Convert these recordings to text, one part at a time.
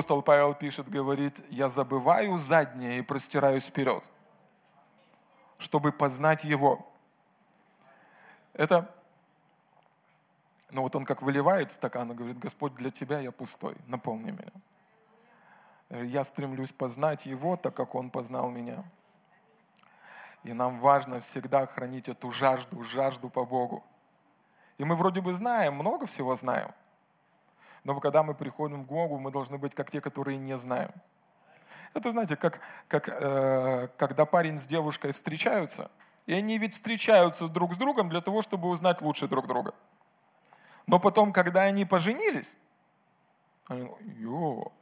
апостол Павел пишет, говорит, я забываю заднее и простираюсь вперед, чтобы познать Его. Это, ну вот он как выливает стакан и говорит, Господь, для Тебя я пустой, наполни меня. Я стремлюсь познать Его, так как Он познал меня. И нам важно всегда хранить эту жажду по Богу. И мы вроде бы знаем, много всего знаем. Но когда мы приходим к Богу, мы должны быть как те, которые не знаем. Это, знаете, когда парень с девушкой встречаются, и они ведь встречаются друг с другом для того, чтобы узнать лучше друг друга. Но потом, когда они поженились, они говорят,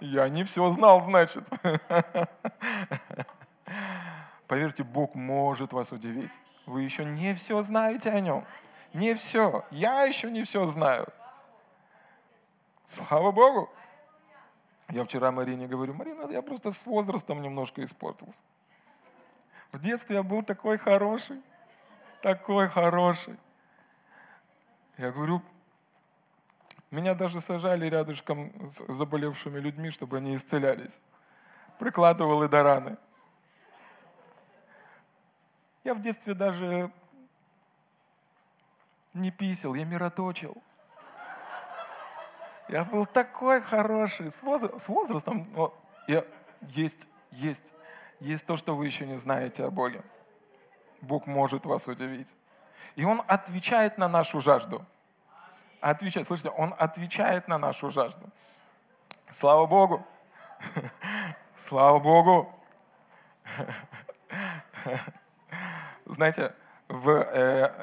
я не все знал, значит. Поверьте, Бог может вас удивить. Вы еще не все знаете о Нем. Не все. Я еще не все знаю. Слава Богу. Я вчера Марине говорю, Марина, я просто с возрастом немножко испортился. В детстве я был такой хороший. Такой хороший. Я говорю, меня даже сажали рядышком с заболевшими людьми, чтобы они исцелялись. Прикладывал и до раны. Я в детстве даже не писал, я мироточил. Я был такой хороший. С возрастом есть то, что вы еще не знаете о Боге. Бог может вас удивить. И Он отвечает на нашу жажду. Отвечает, слышите, Он отвечает на нашу жажду. Слава Богу! Слава Богу! Знаете, в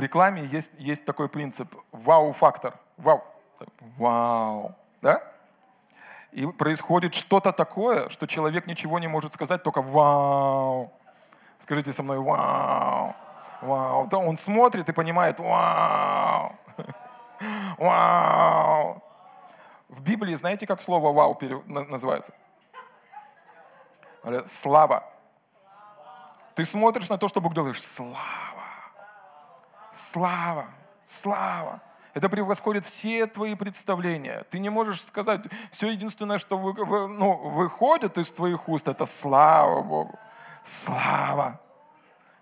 рекламе есть такой принцип вау-фактор. Вау! Да? И происходит что-то такое, что человек ничего не может сказать, только вау. Скажите со мной вау. Вау. Да, он смотрит и понимает вау. Вау. В Библии знаете, как слово вау называется? Слава. Ты смотришь на то, что Бог делает. Слава. Слава. Слава. Это превосходит все твои представления. Ты не можешь сказать, все единственное, что выходит из твоих уст, это слава Богу. Слава.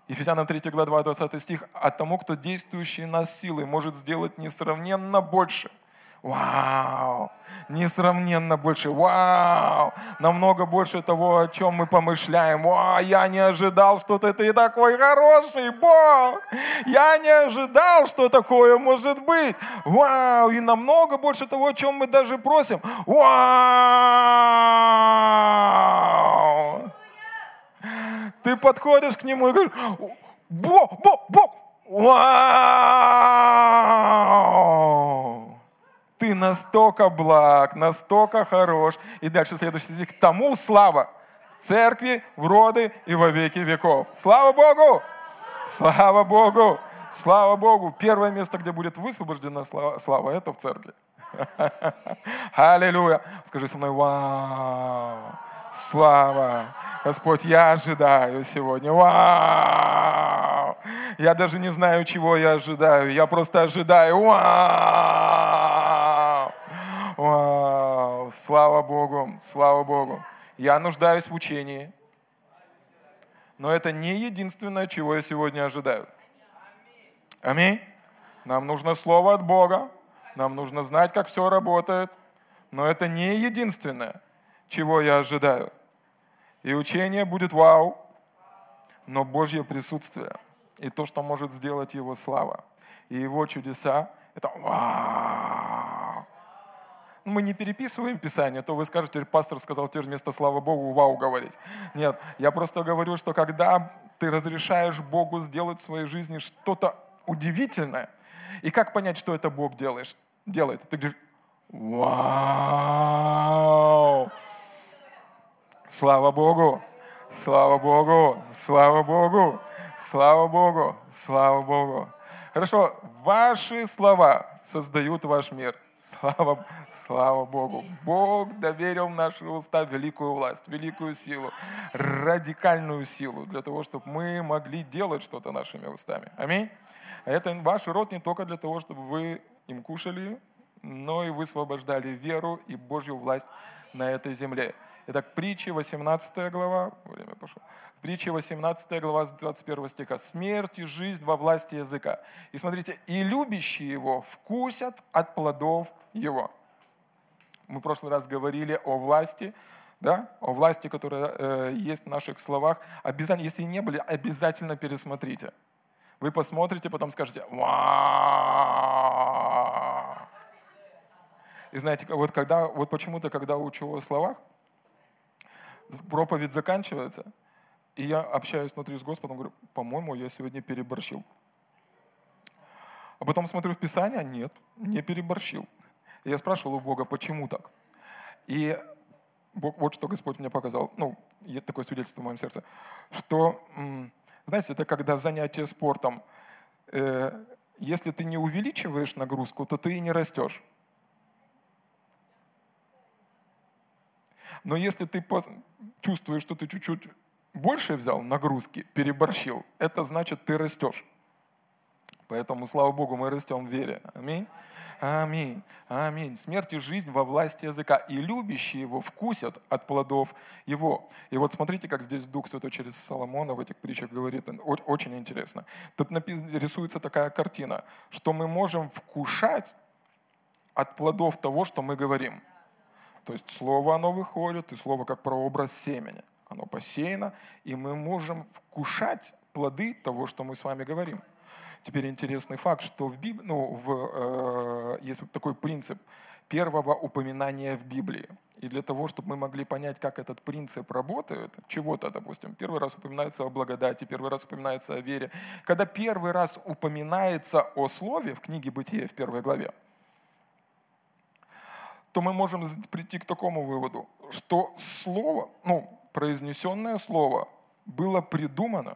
Ефесянам 3 глава 20 стих. А тому, кто действующий нас силой, может сделать несравненно больше. Вау. Несравненно больше. Вау. Намного больше того, о чем мы помышляем. Вау. Я не ожидал, что ты такой хороший, Бог. Я не ожидал, что такое может быть. Вау. И намного больше того, о чем мы даже просим. Вау. Ты подходишь к Нему и говоришь, Бог. Вау. Ты настолько благ, настолько хорош. И дальше следующий стих. К тому слава в церкви, в роды и во веки веков. Слава Богу! Слава Богу! Слава Богу! Первое место, где будет высвобождена слава, это в церкви. Аллилуйя! Скажи со мной, вау! Слава! Господь, я ожидаю сегодня. Вау! Я даже не знаю, чего я ожидаю. Я просто ожидаю. Вау! Вау! Слава Богу! Слава Богу! Я нуждаюсь в учении. Но это не единственное, чего я сегодня ожидаю. Аминь. Нам нужно слово от Бога. Нам нужно знать, как все работает. Но это не единственное, чего я ожидаю. И учение будет вау, но Божье присутствие и то, что может сделать Его слава, и Его чудеса, это вау. Мы не переписываем Писание, то вы скажете, пастор сказал, теперь вместо «слава Богу» «вау» говорить. Нет, я просто говорю, что когда ты разрешаешь Богу сделать в своей жизни что-то удивительное, и как понять, что это Бог делает? Ты говоришь «вау». Слава Богу! Слава Богу! Слава Богу! Слава Богу! Слава Богу! Хорошо, ваши слова создают ваш мир. Слава Богу! Бог доверил в наши уста великую власть, великую силу, радикальную силу для того, чтобы мы могли делать что-то нашими устами. Аминь. Это ваш род не только для того, чтобы вы им кушали, но и высвобождали веру и Божью власть на этой земле. Итак, притчи 18 глава, время пошло. Притча 18 глава 21 стиха. «Смерть и жизнь во власти языка». И смотрите, «и любящие его вкусят от плодов его». Мы в прошлый раз говорили о власти, да? О власти, которая есть в наших словах. Обязательно, если не были, обязательно пересмотрите. Вы посмотрите, потом скажете «Ва-а-а-а-а-а». И знаете, вот почему-то, когда учу о словах, проповедь заканчивается, и я общаюсь внутри с Господом, говорю, по-моему, я сегодня переборщил. А потом смотрю в Писание, нет, не переборщил. И я спрашивал у Бога, почему так? И Бог, вот что Господь мне показал, ну, есть такое свидетельство в моем сердце, что, знаете, это когда занятие спортом, если ты не увеличиваешь нагрузку, то ты и не растешь. Но если ты чувствуешь, что ты чуть-чуть больше взял нагрузки, переборщил, это значит, ты растешь. Поэтому, слава Богу, мы растем в вере. Аминь. Аминь. Аминь. Смерть и жизнь во власти языка. И любящие его вкусят от плодов его. И вот смотрите, как здесь Дух Святой через Соломона в этих притчах говорит. Очень интересно. Тут рисуется такая картина, что мы можем вкушать от плодов того, что мы говорим. То есть слово, оно выходит, и слово как прообраз семени. Оно посеяно, и мы можем вкушать плоды того, что мы с вами говорим. Теперь интересный факт, что в Библии, есть вот такой принцип первого упоминания в Библии. И для того, чтобы мы могли понять, как этот принцип работает, чего-то, допустим, первый раз упоминается о благодати, первый раз упоминается о вере. Когда первый раз упоминается о слове в книге Бытия в 1 главе, то мы можем прийти к такому выводу, что слово, произнесенное слово было придумано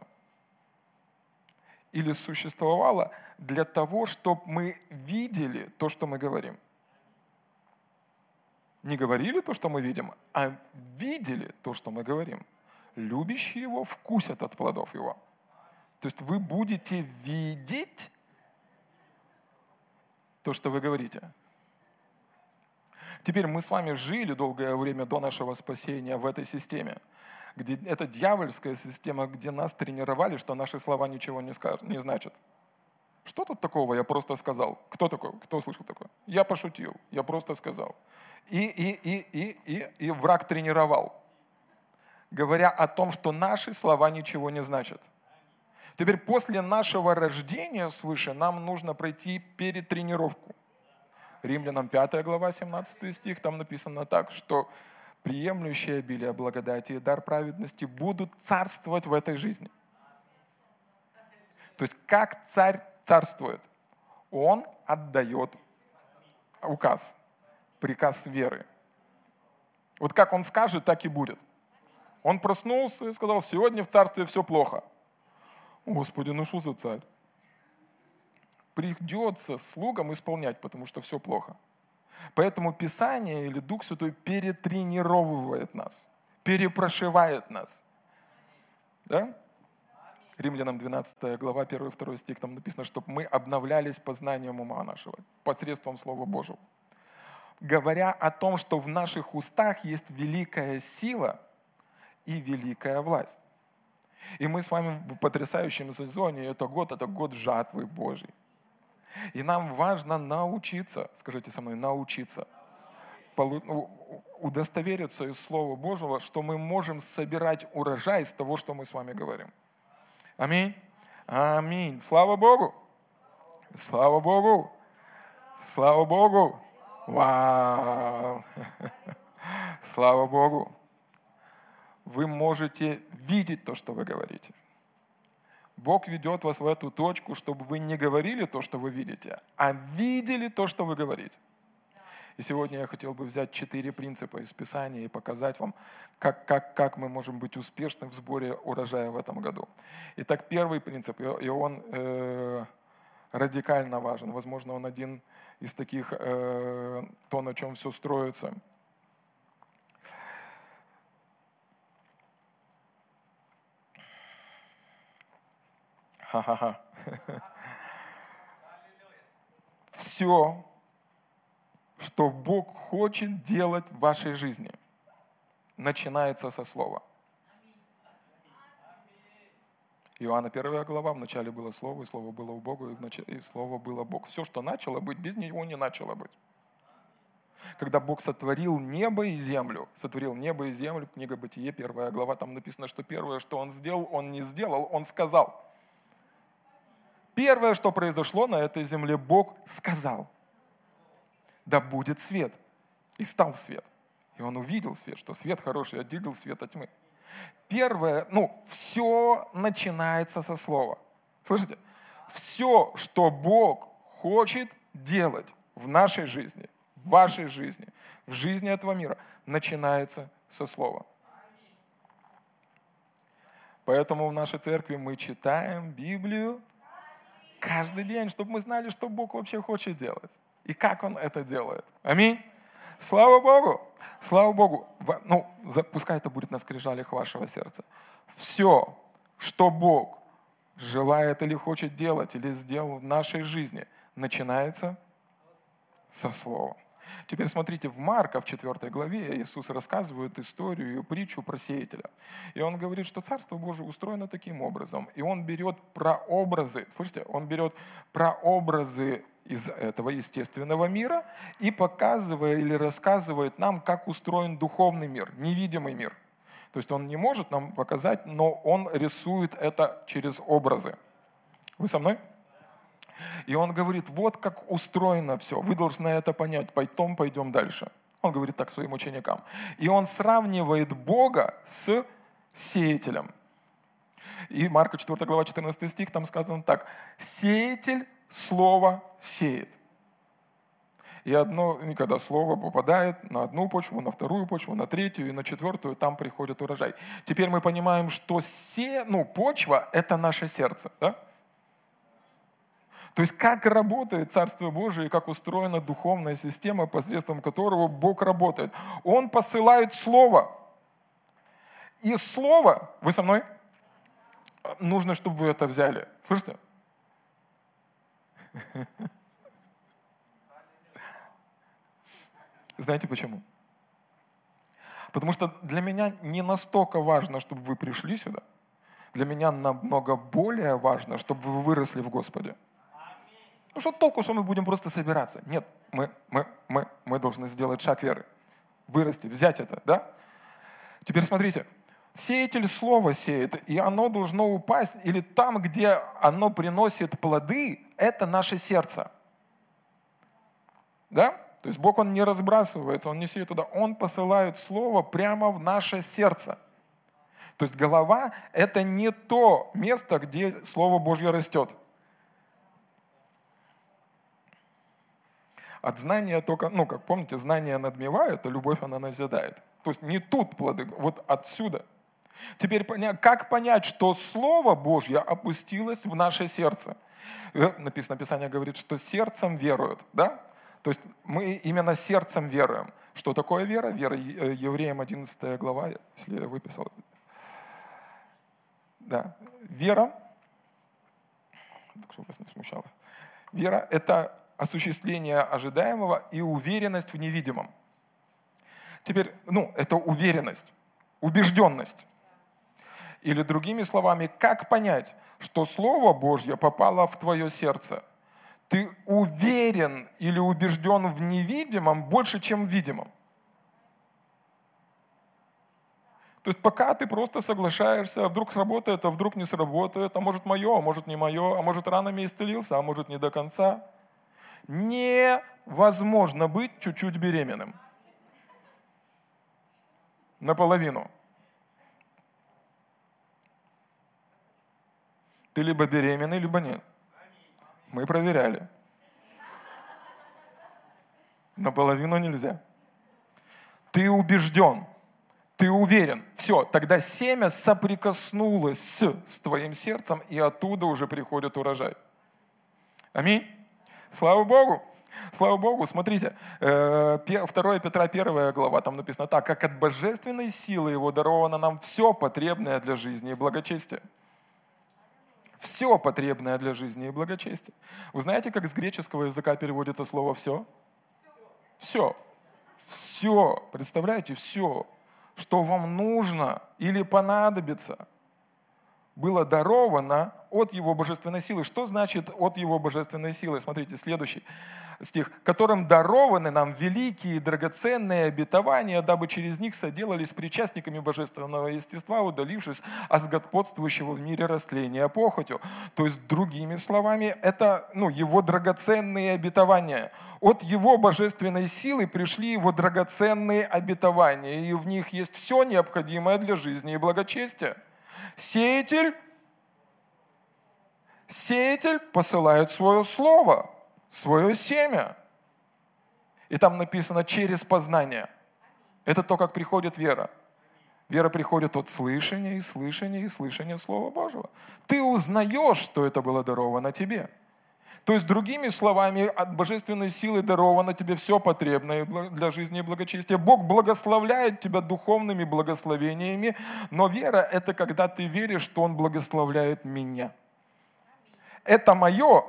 или существовало для того, чтобы мы видели то, что мы говорим. Не говорили то, что мы видим, а видели то, что мы говорим. Любящие его вкусят от плодов его. То есть вы будете видеть то, что вы говорите. Теперь мы с вами жили долгое время до нашего спасения в этой системе. Где это дьявольская система, где нас тренировали, что наши слова ничего не значат. Что тут такого? Я просто сказал. Кто такой? Кто слышал такое? Я пошутил. Я просто сказал. И враг тренировал, говоря о том, что наши слова ничего не значат. Теперь после нашего рождения свыше нам нужно пройти перетренировку. Римлянам 5 глава, 17 стих, там написано так, что «приемлющие обилие благодати и дар праведности будут царствовать в этой жизни». То есть как царь царствует? Он отдает указ, приказ веры. Вот как он скажет, так и будет. Он проснулся и сказал, сегодня в царстве все плохо. Господи, ну что за царь? Придется слугам исполнять, потому что все плохо. Поэтому Писание или Дух Святой перетренировывает нас, перепрошивает нас. Да? Римлянам 12 глава, 1-2 стих, там написано, чтобы мы обновлялись познанием ума нашего, посредством Слова Божьего. Говоря о том, что в наших устах есть великая сила и великая власть. И мы с вами в потрясающем сезоне, это год жатвы Божьей. И нам важно научиться, скажите со мной, научиться, удостовериться из Слова Божьего, что мы можем собирать урожай из того, что мы с вами говорим. Аминь. Аминь. Слава Богу. Слава Богу. Слава Богу. Вау. Слава Богу. Вы можете видеть то, что вы говорите. Бог ведет вас в эту точку, чтобы вы не говорили то, что вы видите, а видели то, что вы говорите. И сегодня я хотел бы взять 4 принципа из Писания и показать вам, как мы можем быть успешны в сборе урожая в этом году. Итак, первый принцип, и он радикально важен. Возможно, он один из таких, то, на чем все строится. Ха-ха-ха. Все, что Бог хочет делать в вашей жизни, начинается со слова. Иоанна 1 глава, вначале было Слово, и Слово было у Бога, и Слово было Бог. Все, что начало быть, без него не начало быть. Когда Бог сотворил небо и землю, книга Бытие, 1 глава, там написано, что первое, что Он сделал, Он не сделал, Он сказал. Первое, что произошло на этой земле, Бог сказал. Да будет свет. И стал свет. И он увидел свет, что свет хороший, отделил свет от тьмы. Первое, все начинается со слова. Слышите? Все, что Бог хочет делать в нашей жизни, в вашей жизни, в жизни этого мира, начинается со слова. Поэтому в нашей церкви мы читаем Библию каждый день, чтобы мы знали, что Бог вообще хочет делать. И как Он это делает. Аминь. Слава Богу. Слава Богу. Пускай это будет на скрижалях вашего сердца. Все, что Бог желает или хочет делать, или сделал в нашей жизни, начинается со слова. Теперь смотрите, в Марка, в 4 главе, Иисус рассказывает историю, притчу про сеятеля. И Он говорит, что Царство Божие устроено таким образом. И Он берет прообразы, слышите, Он берет прообразы из этого естественного мира и показывает или рассказывает нам, как устроен духовный мир, невидимый мир. То есть Он не может нам показать, но Он рисует это через образы. Вы со мной? И Он говорит, вот как устроено все, вы должны это понять, потом пойдем дальше. Он говорит так своим ученикам. И Он сравнивает Бога с сеятелем. И Марка 4 глава 14 стих, там сказано так. Сеятель слово сеет. И одно, когда слово попадает на одну почву, на вторую почву, на третью и на четвертую, там приходит урожай. Теперь мы понимаем, что почва – это наше сердце, да? То есть как работает Царство Божие, как устроена духовная система, посредством которого Бог работает. Он посылает Слово. И Слово, вы со мной? Нужно, чтобы вы это взяли. Слышите? Знаете почему? Потому что для меня не настолько важно, чтобы вы пришли сюда. Для меня намного более важно, чтобы вы выросли в Господе. Что толку, что мы будем просто собираться? Нет, мы должны сделать шаг веры. Вырасти, взять это, да? Теперь смотрите. Сеятель слово сеет, и оно должно упасть, или там, где оно приносит плоды, это наше сердце. Да? То есть Бог, Он не разбрасывается, Он не сеет туда. Он посылает слово прямо в наше сердце. То есть голова – это не то место, где Слово Божье растет. От знания только, как помните, знание надмевает, а любовь она назидает. То есть не тут плоды, вот отсюда. Теперь как понять, что Слово Божье опустилось в наше сердце? Написано, Писание говорит, что сердцем веруют, да? То есть мы именно сердцем веруем. Что такое вера? Вера Евреям 11 глава, если я выписал. Да, вера, так чтобы вас не смущало. Вера — это осуществление ожидаемого и уверенность в невидимом. Теперь, это уверенность, убежденность. Или другими словами, как понять, что Слово Божье попало в твое сердце? Ты уверен или убежден в невидимом больше, чем в видимом. То есть пока ты просто соглашаешься, а вдруг сработает, а вдруг не сработает, а может мое, а может не мое, а может ранами исцелился, а может не до конца. Невозможно быть чуть-чуть беременным. Наполовину. Ты либо беременный, либо нет. Мы проверяли. Наполовину нельзя. Ты убежден. Ты уверен. Все, тогда семя соприкоснулось с твоим сердцем, и оттуда уже приходит урожай. Аминь. Слава Богу. Слава Богу, смотрите, 2 Петра 1 глава, там написано так: «Как от божественной силы Его даровано нам все потребное для жизни и благочестия». Все потребное для жизни и благочестия. Вы знаете, как с греческого языка переводится слово «все»? Все. Все. Представляете, все, что вам нужно или понадобится, было даровано от Его божественной силы. Что значит от Его божественной силы? Смотрите, следующий стих. «Которым дарованы нам великие драгоценные обетования, дабы через них соделались причастниками божественного естества, удалившись от господствующего в мире растления похотью». То есть, другими словами, это Его драгоценные обетования. От Его божественной силы пришли Его драгоценные обетования, и в них есть все необходимое для жизни и благочестия. Сеятель посылает свое слово, свое семя. И там написано «через познание». Это то, как приходит вера. Вера приходит от слышания и слышания и слышания Слова Божьего. Ты узнаешь, что это было даровано тебе. То есть, другими словами, от божественной силы даровано тебе все потребное для жизни и благочестия. Бог благословляет тебя духовными благословениями, но вера – это когда ты веришь, что Он благословляет меня. Это мое,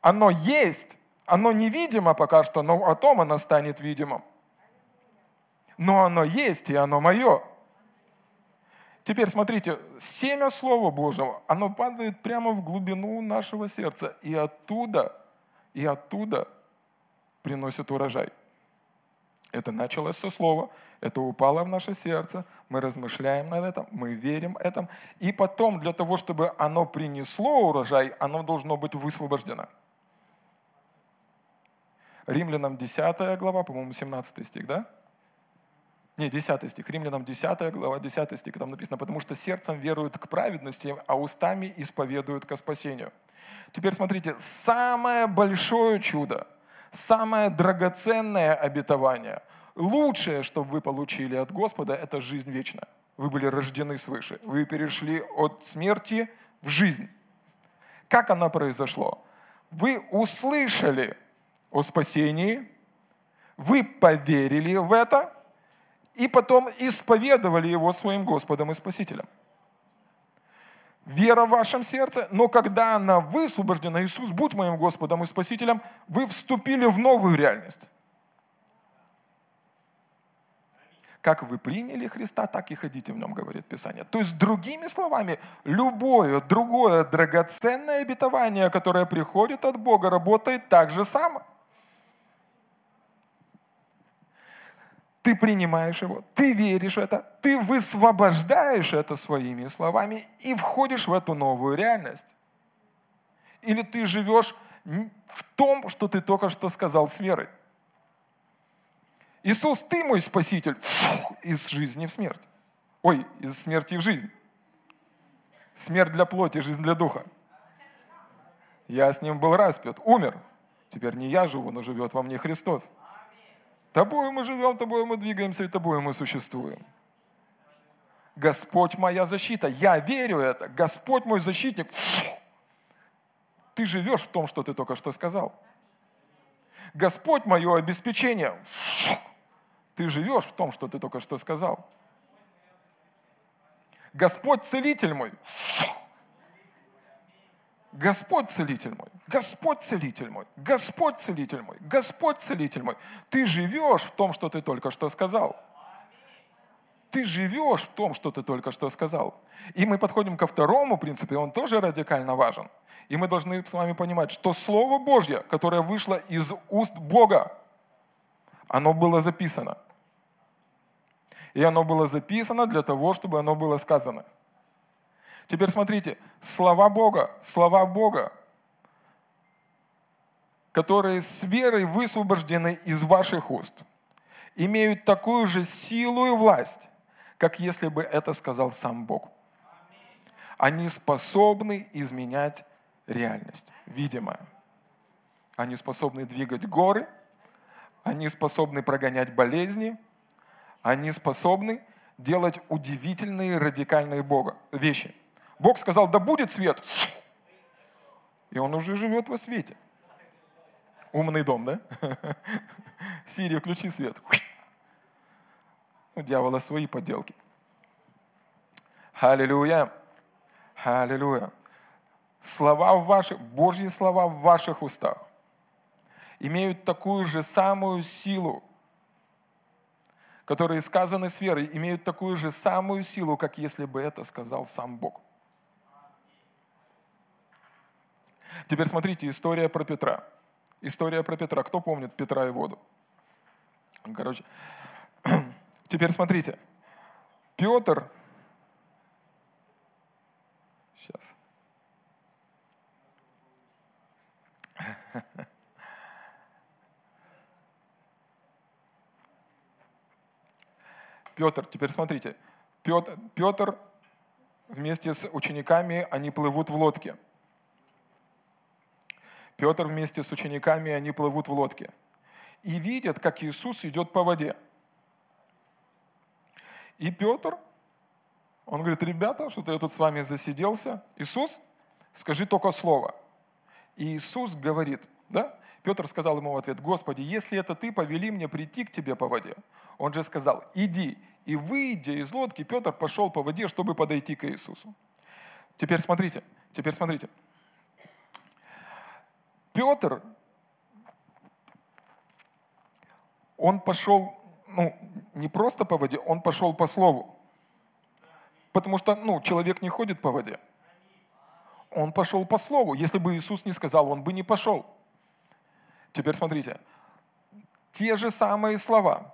оно есть, оно невидимо пока что, но потом оно станет видимым. Но оно есть, и оно мое. Теперь смотрите, семя Слова Божьего, оно падает прямо в глубину нашего сердца. И оттуда приносит урожай. Это началось со слова, это упало в наше сердце, мы размышляем над этим, мы верим этому. И потом, для того, чтобы оно принесло урожай, оно должно быть высвобождено. Римлянам 10 глава, по-моему, 17 стих, да? Не, 10 стих. Римлянам 10 глава, 10 стих, там написано: «Потому что сердцем веруют к праведности, а устами исповедуют ко спасению». Теперь смотрите, самое большое чудо, самое драгоценное обетование, лучшее, что вы получили от Господа, это жизнь вечная. Вы были рождены свыше, вы перешли от смерти в жизнь. Как оно произошло? Вы услышали о спасении, вы поверили в это, и потом исповедовали его своим Господом и Спасителем. Вера в вашем сердце, но когда она высвобождена, Иисус, будь моим Господом и Спасителем, вы вступили в новую реальность. Как вы приняли Христа, так и ходите в нем, говорит Писание. То есть, другими словами, любое другое драгоценное обетование, которое приходит от Бога, работает так же само. Ты принимаешь его, ты веришь в это, ты высвобождаешь это своими словами и входишь в эту новую реальность. Или ты живешь в том, что ты только что сказал с верой. Иисус, ты мой спаситель, из жизни в смерть. Ой, из смерти в жизнь. Смерть для плоти, жизнь для духа. Я с ним был распят, умер. Теперь не я живу, но живет во мне Христос. Тобою мы живем, тобою мы двигаемся, и тобою мы существуем. Господь моя защита. Я верю в это. Господь мой защитник. Ты живешь в том, что ты только что сказал. Господь мое обеспечение. Ты живешь в том, что ты только что сказал. Господь целитель мой. Господь целитель мой, Господь целитель мой, Господь целитель мой, Господь целитель мой. Ты живешь в том, что ты только что сказал. Ты живешь в том, что ты только что сказал. И мы подходим ко второму принципу, и он тоже радикально важен. И мы должны с вами понимать, что Слово Божье, которое вышло из уст Бога, оно было записано. И оно было записано для того, чтобы оно было сказано. Теперь смотрите, слова Бога, которые с верой высвобождены из ваших уст, имеют такую же силу и власть, как если бы это сказал сам Бог. Они способны изменять реальность, видимое. Они способны двигать горы, они способны прогонять болезни, они способны делать удивительные, радикальные вещи. Бог сказал: да будет свет. И И он уже живет во свете. Умный дом, да? Сири, включи свет. У дьявола свои подделки. Аллилуйя. Аллилуйя. Божьи слова в ваших устах имеют такую же самую силу, которые сказаны с верой, имеют такую же самую силу, как если бы это сказал сам Бог. Теперь смотрите, история про Петра. История про Петра. Кто помнит Петра и воду? Короче, теперь смотрите. Петр... Сейчас. Петр, теперь смотрите, Петр вместе с учениками, они плывут в лодке. Петр вместе с учениками, они плывут в лодке. И видят, как Иисус идет по воде. И Петр, он говорит: ребята, что-то я тут с вами засиделся. Иисус, скажи только слово. И Иисус говорит, да? Петр сказал ему в ответ: Господи, если это ты, повели мне прийти к тебе по воде. Он же сказал: иди. И выйдя из лодки, Петр пошел по воде, чтобы подойти к Иисусу. Теперь смотрите, Петр, он пошел, не просто по воде, он пошел по слову. Потому что, человек не ходит по воде. Он пошел по слову. Если бы Иисус не сказал, он бы не пошел. Теперь смотрите, те же самые слова,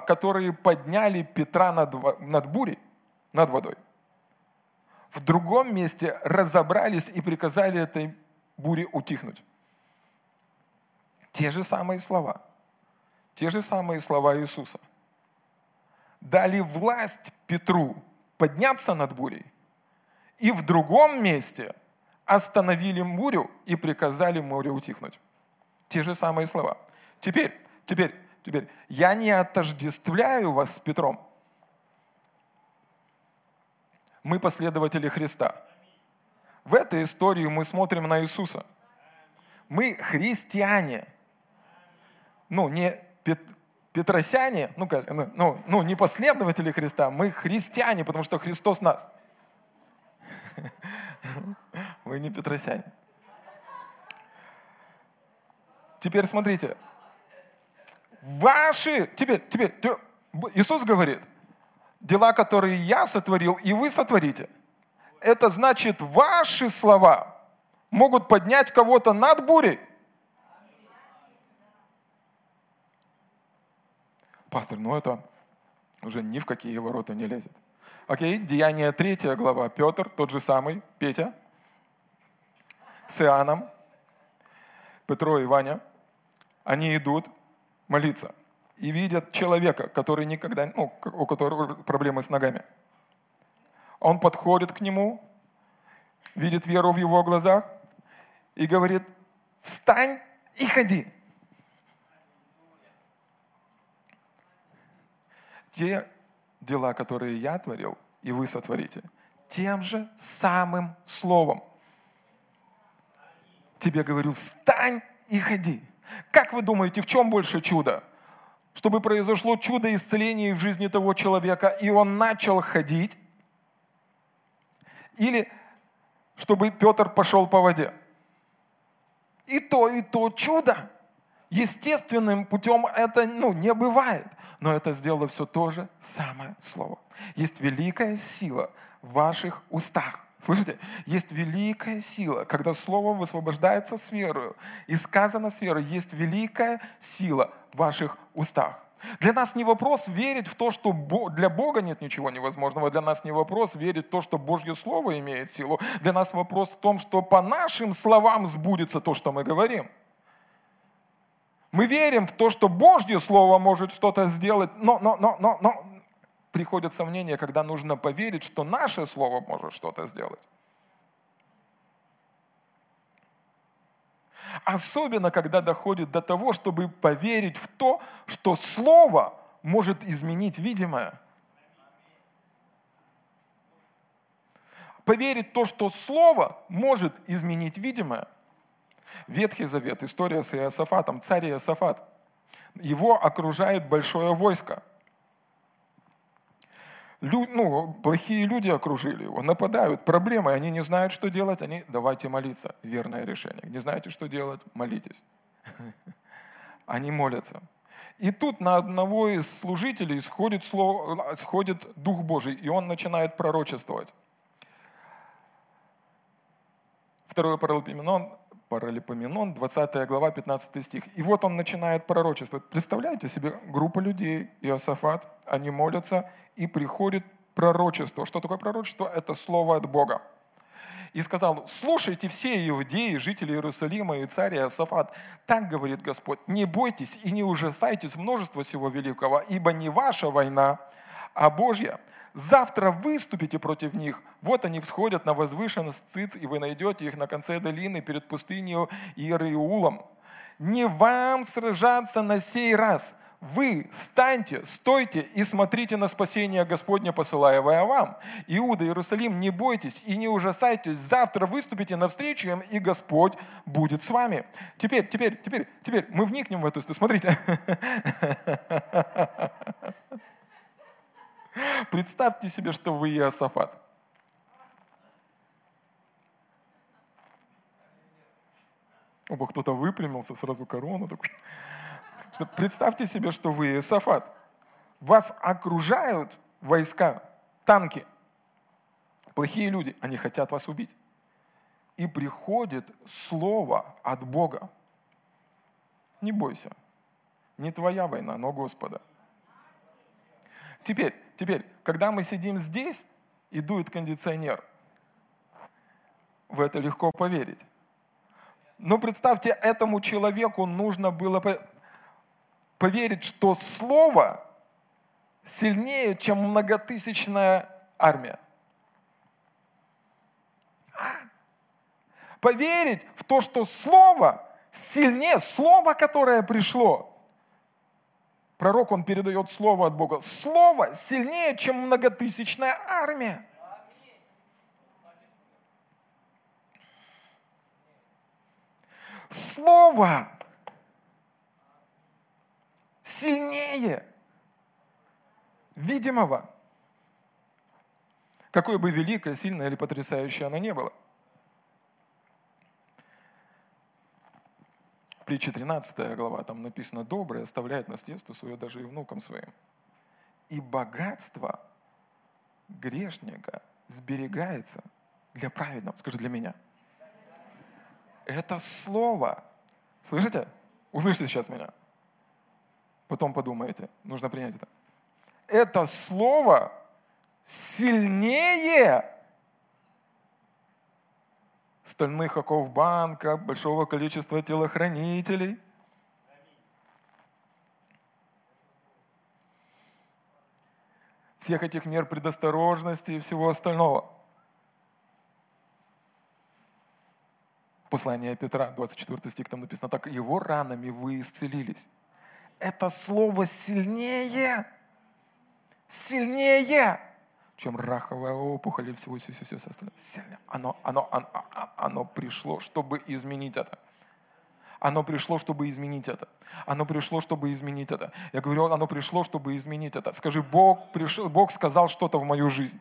которые подняли Петра над бурей, над водой, в другом месте разобрались и приказали этой буре утихнуть. Те же самые слова Иисуса дали власть Петру подняться над бурей, и в другом месте остановили бурю и приказали морю утихнуть. Те же самые слова. Теперь, я не отождествляю вас с Петром. Мы последователи Христа. В этой истории мы смотрим на Иисуса. Мы христиане. Не петросяне, не последователи Христа, мы христиане, потому что Христос нас. Вы не петросяне. Теперь смотрите. Теперь Иисус говорит: дела, которые я сотворил, и вы сотворите. Это значит, ваши слова могут поднять кого-то над бурей. Пастор, это уже ни в какие ворота не лезет. Окей, Деяния 3 глава. Петр, тот же самый, Петя, с Иоанном, Петро и Ваня, они идут молиться и видят человека, который никогда, у которого проблемы с ногами. Он подходит к нему, видит веру в его глазах и говорит: встань и ходи. Те дела, которые я творил, и вы сотворите, тем же самым словом. Тебе говорю: встань и ходи. Как вы думаете, в чем больше чудо? Чтобы произошло чудо исцеления в жизни того человека, и он начал ходить? Или чтобы Петр пошел по воде? И то чудо. Естественным путем это не бывает. Но это сделало все то же самое слово. Есть великая сила в ваших устах. Слышите? Есть великая сила, когда слово высвобождается с верою и сказано с верой. Есть великая сила в ваших устах. Для нас не вопрос верить в то, что для Бога нет ничего невозможного. Для нас не вопрос верить в то, что Божье Слово имеет силу. Для нас вопрос в том, что по нашим словам сбудется то, что мы говорим. Мы верим в то, что Божье Слово может что-то сделать, но приходят сомнения, когда нужно поверить, что наше слово может что-то сделать. Особенно, когда доходит до того, чтобы поверить в то, что слово может изменить видимое. поверить в то, что Слово может изменить видимое. Ветхий Завет, история с Иосафатом, царь Иосафат. Его окружает большое войско. Плохие люди окружили его, нападают, проблемы, они не знают, что делать, давайте молиться, верное решение. Не знаете, что делать? Молитесь. Они молятся. И тут на одного из служителей сходит Дух Божий, и он начинает пророчествовать. 2 Паралипоменон, 20 глава, 15 стих. И вот он начинает пророчествовать. Представляете себе, группа людей, Иосафат, они молятся, и приходит пророчество. Что такое пророчество? Это слово от Бога. И сказал: слушайте все иудеи, жители Иерусалима и царь Иосафат. Так говорит Господь: не бойтесь и не ужасайтесь множества всего великого, ибо не ваша война, а Божья. Завтра выступите против них. Вот они всходят на возвышенность Циц, и вы найдете их на конце долины перед пустынью Иериулом. Не вам сражаться на сей раз. Вы встаньте, стойте и смотрите на спасение Господне, посылаемое вам. Иуда, Иерусалим, не бойтесь и не ужасайтесь. Завтра выступите навстречу им, и Господь будет с вами. Теперь мы вникнем в эту историю. Смотрите. Представьте себе, что вы Иосафат. Оба, кто-то выпрямился, сразу корону. Представьте себе, что вы Иосафат. Вас окружают войска, танки. Плохие люди, они хотят вас убить. И приходит слово от Бога. Не бойся, не твоя война, но Господа. Теперь, когда мы сидим здесь и дует кондиционер, в это легко поверить. Но представьте, этому человеку нужно было поверить, что слово сильнее, чем многотысячная армия. Поверить в то, что слово сильнее, слово, которое пришло. Пророк, он передает слово от Бога. Слово сильнее, чем многотысячная армия. Слово сильнее видимого. Какое бы великое, сильное или потрясающее оно ни было. Притча 13 глава, там написано: «Доброе оставляет наследство свое даже и внукам своим, и богатство грешника сберегается для праведного». Скажи: для меня. Это слово. Слышите? Услышите сейчас меня. Потом подумайте, нужно принять это. Это слово сильнее стальных оков банка, большого количества телохранителей. Всех этих мер предосторожности и всего остального. Послание Петра, 24 стих, там написано так: «Его ранами вы исцелились». Это слово сильнее, сильнее, чем раховая опухоль и все остальное. Сильно. Оно пришло, чтобы изменить это. Оно пришло, чтобы изменить это. Оно пришло, чтобы изменить это. Я говорю, оно пришло, чтобы изменить это. Скажи: Бог пришел, Бог сказал что-то в мою жизнь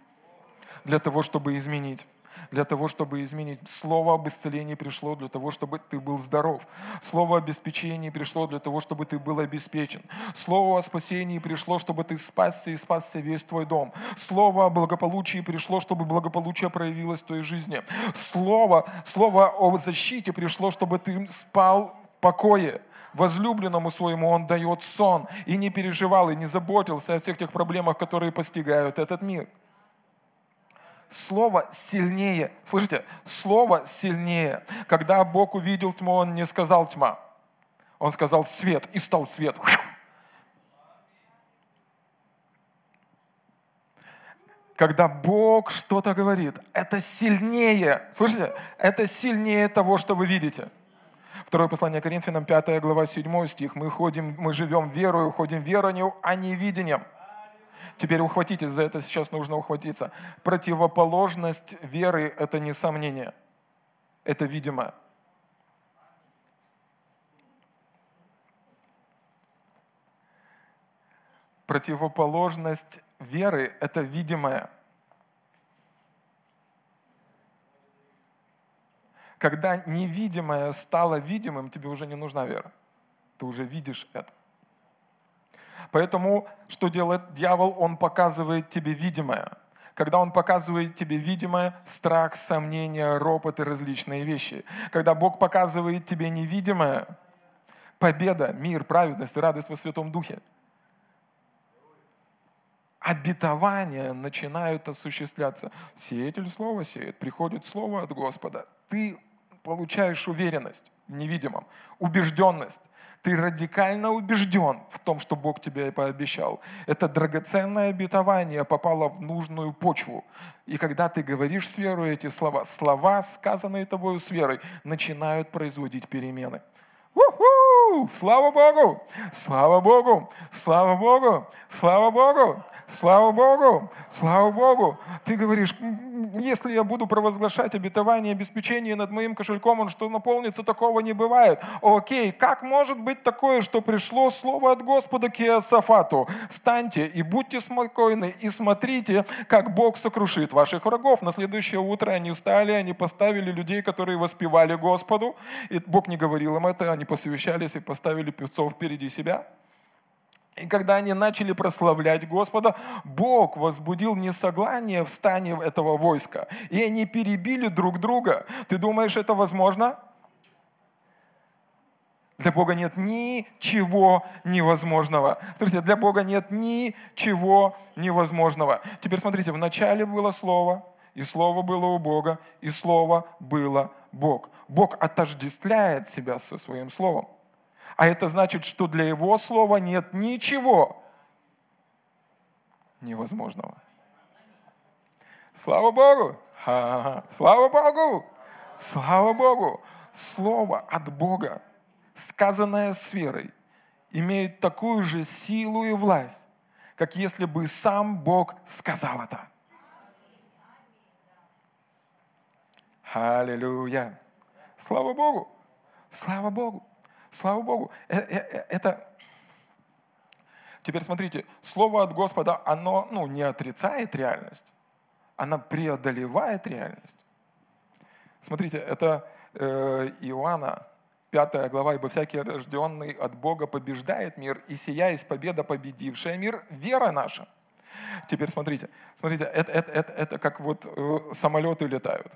для того, чтобы изменить. Для того, чтобы изменить. Слово об исцелении пришло для того, чтобы ты был здоров. Слово о обеспечении пришло для того, чтобы ты был обеспечен. Слово о спасении пришло, чтобы ты спасся и спасся весь твой дом. Слово о благополучии пришло, чтобы благополучие проявилось в твоей жизни. Слово о защите пришло, чтобы ты спал в покое. Возлюбленному своему он дает сон. И не переживал, и не заботился о всех тех проблемах, которые постигают этот мир. Слово сильнее. Слышите? Слово сильнее. Когда Бог увидел тьму, Он не сказал тьма. Он сказал свет. И стал свет. Когда Бог что-то говорит, это сильнее. Слышите? Это сильнее того, что вы видите. Второе послание Коринфянам, 5 глава, 7 стих. Мы живем верою, ходим верою, а не видением. Теперь ухватитесь за это, сейчас нужно ухватиться. Противоположность веры – это не сомнение, это видимое. Противоположность веры – это видимое. Когда невидимое стало видимым, тебе уже не нужна вера. Ты уже видишь это. Поэтому, что делает дьявол? Он показывает тебе видимое. Когда он показывает тебе видимое, страх, сомнения, ропот и различные вещи. Когда Бог показывает тебе невидимое, победа, мир, праведность и радость во Святом Духе. Обетования начинают осуществляться. Сеятель слово сеет, приходит слово от Господа. Ты получаешь уверенность в невидимом, убежденность. Ты радикально убежден в том, что Бог тебе пообещал. Это драгоценное обетование попало в нужную почву. И когда ты говоришь с верой эти слова, слова, сказанные тобою с верой, начинают производить перемены. У-ху! Слава Богу! Слава Богу! Слава Богу! Слава Богу! Слава Богу! Слава Богу! Ты говоришь, если я буду провозглашать обетование и обеспечение над моим кошельком, он что наполнится, такого не бывает. Окей, как может быть такое, что пришло слово от Господа к Иосафату? Встаньте и будьте спокойны, и смотрите, как Бог сокрушит ваших врагов. На следующее утро они встали, они поставили людей, которые воспевали Господу. И Бог не говорил им это, они посовещались и поставили певцов впереди себя. И когда они начали прославлять Господа, Бог возбудил несогласие в стане этого войска. И они перебили друг друга. Ты думаешь, это возможно? Для Бога нет ничего невозможного. Смотрите, для Бога нет ничего невозможного. Теперь смотрите, вначале было слово, и слово было у Бога, и слово было Бог. Бог отождествляет себя со своим словом. А это значит, что для Его слова нет ничего невозможного. Слава Богу! Ха-ха-ха. Слава Богу! Слава Богу! Слово от Бога, сказанное с верой, имеет такую же силу и власть, как если бы сам Бог сказал это. Аллилуйя! Слава Богу! Слава Богу! Слава Богу. Это... Теперь смотрите, слово от Господа, оно не отрицает реальность, оно преодолевает реальность. Смотрите, это Иоанна, 5 глава, «Ибо всякий рожденный от Бога побеждает мир, и сия есть победа, победившая мир, вера наша». Теперь смотрите, это как вот самолеты летают.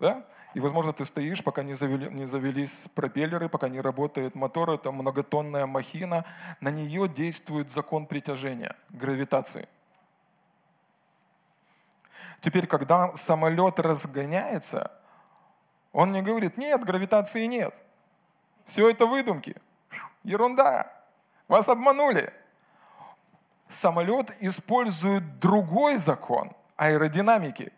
Да? И, возможно, ты стоишь, пока не завелись пропеллеры, пока не работает мотор, это многотонная махина, на нее действует закон притяжения, гравитации. Теперь, когда самолет разгоняется, он мне говорит, нет, гравитации нет, все это выдумки, ерунда, вас обманули. Самолет использует другой закон аэродинамики,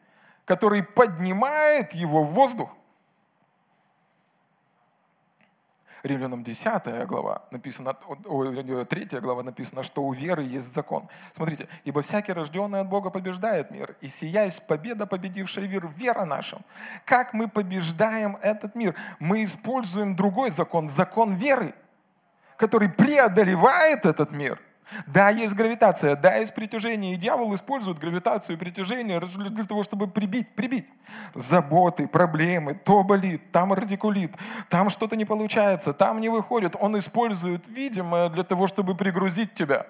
который поднимает его в воздух. Римлянам 10 глава написано, 3 глава написано, что у веры есть закон. Смотрите, «Ибо всякий, рожденный от Бога, побеждает мир, и сия есть победа, победившая мир, вера наша». Как мы побеждаем этот мир? Мы используем другой закон, закон веры, который преодолевает этот мир. Да, есть гравитация, да, есть притяжение. И дьявол использует гравитацию и притяжение для того, чтобы прибить. Заботы, проблемы, то болит, там радикулит, там что-то не получается, там не выходит. Он использует видимое для того, чтобы пригрузить тебя.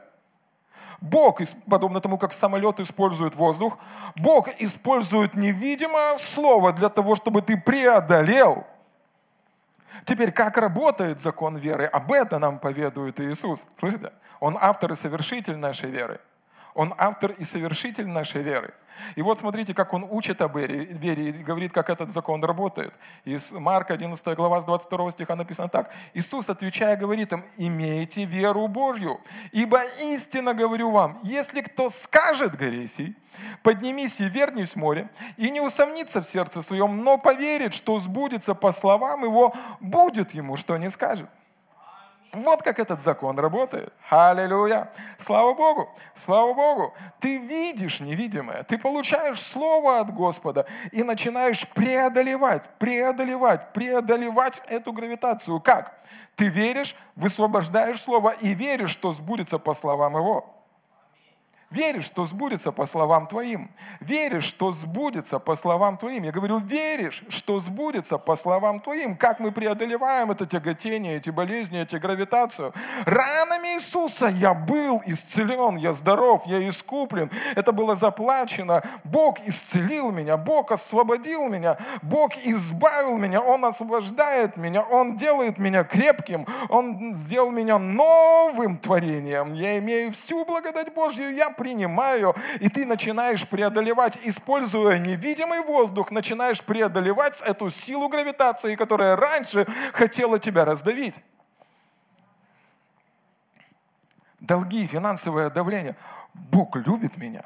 Бог, подобно тому, как самолет использует воздух, Бог использует невидимое слово для того, чтобы ты преодолел. Теперь, как работает закон веры? Об этом нам поведает Иисус. Слышите? Он автор и совершитель нашей веры. Он автор и совершитель нашей веры. И вот смотрите, как он учит об вере и говорит, как этот закон работает. Из Марка 11 глава с 22 стиха написано так. «Иисус, отвечая, говорит им, имейте веру Божью, ибо истинно говорю вам, если кто скажет горе сей, поднимись и вернись в море, и не усомнится в сердце своем, но поверит, что сбудется по словам его, будет ему, что не скажет». Вот как этот закон работает. Аллилуйя. Слава Богу. Слава Богу. Ты видишь невидимое. Ты получаешь слово от Господа и начинаешь преодолевать эту гравитацию. Как? Ты веришь, высвобождаешь слово и веришь, что сбудется по словам его. Веришь, что сбудется по словам твоим. Веришь, что сбудется по словам твоим. Я говорю, веришь, что сбудется по словам твоим. Как мы преодолеваем это тяготение, эти болезни, эти гравитацию? Ранами Иисуса я был исцелен, я здоров, я искуплен. Это было заплачено. Бог исцелил меня, Бог освободил меня, Бог избавил меня, Он освобождает меня, Он делает меня крепким, Он сделал меня новым творением. Я имею всю благодать Божью, я принимаю, и ты начинаешь преодолевать, используя невидимый воздух, начинаешь преодолевать эту силу гравитации, которая раньше хотела тебя раздавить. Долги, финансовое давление. Бог любит меня.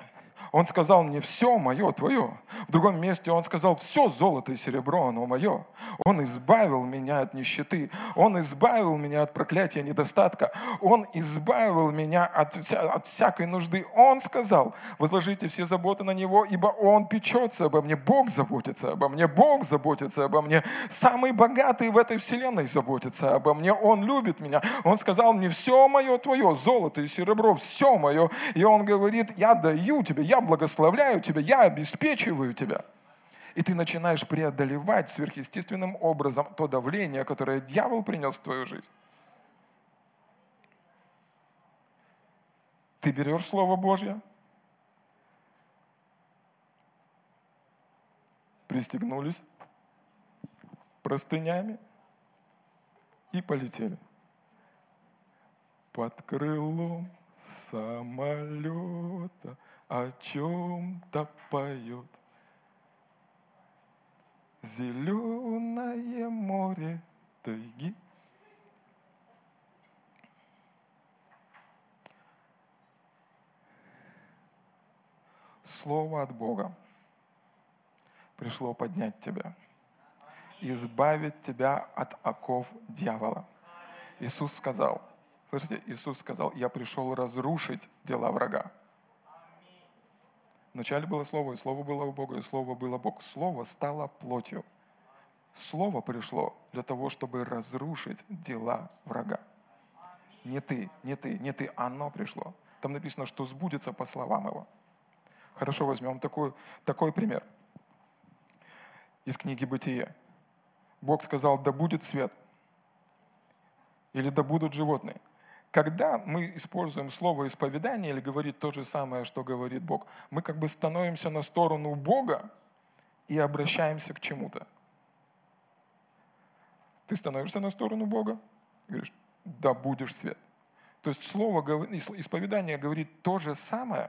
Он сказал мне, все мое, твое. В другом месте он сказал, все золото и серебро, оно мое. Он избавил меня от нищеты. Он избавил меня от проклятия недостатка. Он избавил меня от всякой нужды. Он сказал, возложите все заботы на него, ибо он печется обо мне. Бог заботится обо мне. Бог заботится обо мне. Самый богатый в этой вселенной заботится обо мне. Он любит меня. Он сказал мне, все мое, твое, золото и серебро, все мое. И он говорит, я даю тебе, я благословляю тебя, я обеспечиваю тебя. И ты начинаешь преодолевать сверхъестественным образом то давление, которое дьявол принес в твою жизнь. Ты берешь Слово Божье, пристегнулись простынями и полетели. Под крылом самолета о чем-то поет зеленое море тайги. Слово от Бога пришло поднять тебя, избавить тебя от оков дьявола. Иисус сказал, слышите, Иисус сказал, я пришел разрушить дела врага. Вначале было Слово, и Слово было у Бога, и Слово было Бог. Слово стало плотью. Слово пришло для того, чтобы разрушить дела врага. Не ты, оно пришло. Там написано, что сбудется по словам его. Хорошо, возьмем такой пример из книги «Бытие». Бог сказал, да будет свет, или да будут животные. Когда мы используем слово «исповедание» или говорит то же самое, что говорит Бог, мы как бы становимся на сторону Бога и обращаемся к чему-то. Ты становишься на сторону Бога и говоришь, да будешь свет. То есть слово «исповедание» говорит то же самое.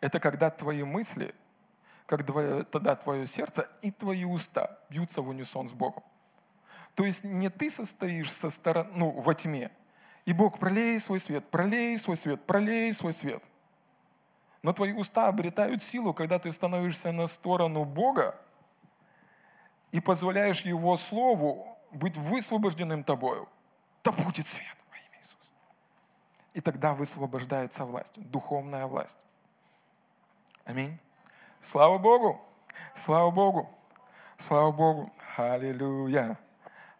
Это когда твои мысли, когда твое сердце и твои уста бьются в унисон с Богом. То есть не ты состоишь во тьме, и Бог, пролей свой свет. Но твои уста обретают силу, когда ты становишься на сторону Бога и позволяешь Его Слову быть высвобожденным тобою. Да будет свет во имя Иисуса. И тогда высвобождается власть, духовная власть. Аминь. Слава Богу! Слава Богу! Слава Богу! Аллилуйя!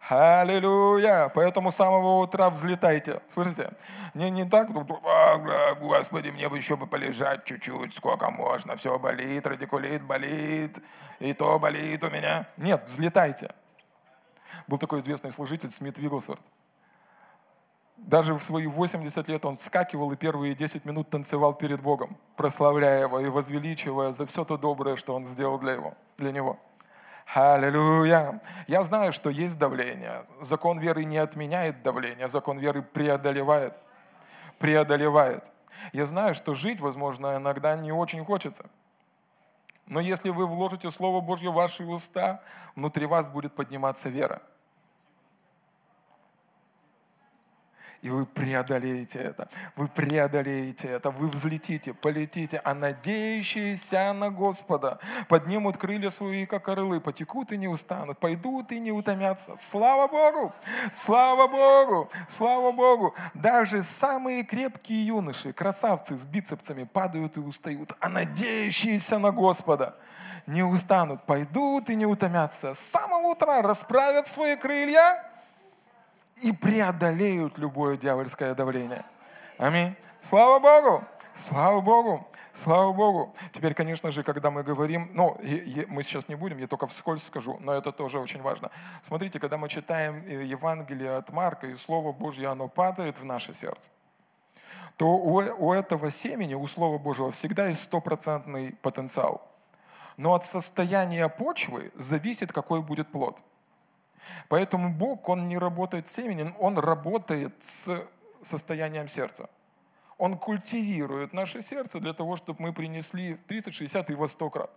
Аллилуйя! Поэтому с самого утра взлетайте. Слышите? Не так, Господи, мне бы еще бы полежать чуть-чуть, сколько можно, все болит, радикулит болит, и то болит у меня. Нет, взлетайте. Был такой известный служитель Смит Вигглсворт. Даже в свои 80 лет он вскакивал и первые 10 минут танцевал перед Богом, прославляя Его и возвеличивая за все то доброе, что Он сделал для Него. Аллилуйя! Я знаю, что есть давление. Закон веры не отменяет давление, закон веры преодолевает. Я знаю, что жить, возможно, иногда не очень хочется. Но если вы вложите Слово Божье в ваши уста, внутри вас будет подниматься вера. И вы преодолеете это. Вы преодолеете это. Вы взлетите, полетите. А надеющиеся на Господа поднимут крылья свои, как орлы, потекут и не устанут, пойдут и не утомятся. Слава Богу! Слава Богу! Слава Богу! Даже самые крепкие юноши, красавцы с бицепсами падают и устают. А надеющиеся на Господа не устанут, пойдут и не утомятся. С самого утра расправят свои крылья и преодолеют любое дьявольское давление. Аминь. Слава Богу! Слава Богу! Слава Богу! Теперь, конечно же, когда мы говорим, мы сейчас не будем, я только вскользь скажу, но это тоже очень важно. Смотрите, когда мы читаем Евангелие от Марка, и Слово Божье, оно падает в наше сердце, то у этого семени, у Слова Божьего, всегда есть стопроцентный потенциал. Но от состояния почвы зависит, какой будет плод. Поэтому Бог, Он не работает с семенем, Он работает с состоянием сердца. Он культивирует наше сердце для того, чтобы мы принесли 30, 60 и во 100 крат.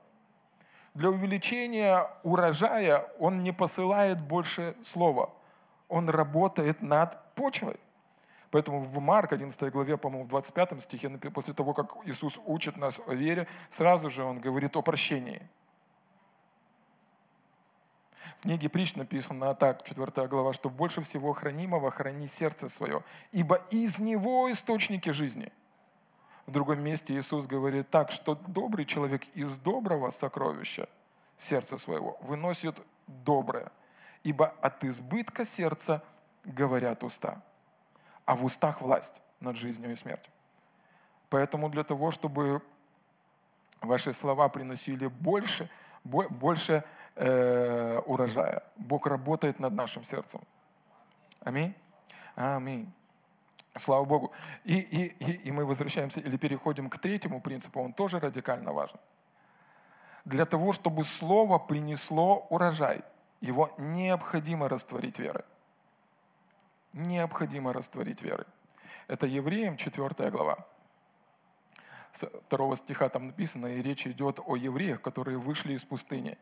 Для увеличения урожая Он не посылает больше слова. Он работает над почвой. Поэтому в Марк 11 главе, по-моему, в 25 стихе, после того, как Иисус учит нас о вере, сразу же Он говорит о прощении. В книге Притч написано так, 4 глава, что больше всего хранимого храни сердце свое, ибо из него источники жизни. В другом месте Иисус говорит так, что добрый человек из доброго сокровища сердца своего выносит доброе, ибо от избытка сердца говорят уста. А в устах власть над жизнью и смертью. Поэтому для того, чтобы ваши слова приносили больше урожая, Бог работает над нашим сердцем. Аминь? Аминь. Слава Богу. И мы возвращаемся или переходим к третьему принципу, он тоже радикально важен. Для того, чтобы слово принесло урожай, его необходимо растворить верой. Необходимо растворить веры. Это Евреям 4 глава. С 2 стиха там написано, и речь идет о евреях, которые вышли из пустыни.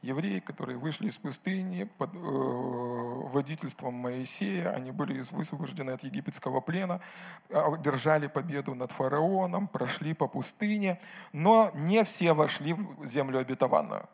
Евреи, которые вышли из пустыни под водительством Моисея, они были высвобождены от египетского плена, одержали победу над фараоном, прошли по пустыне, но не все вошли в землю обетованную.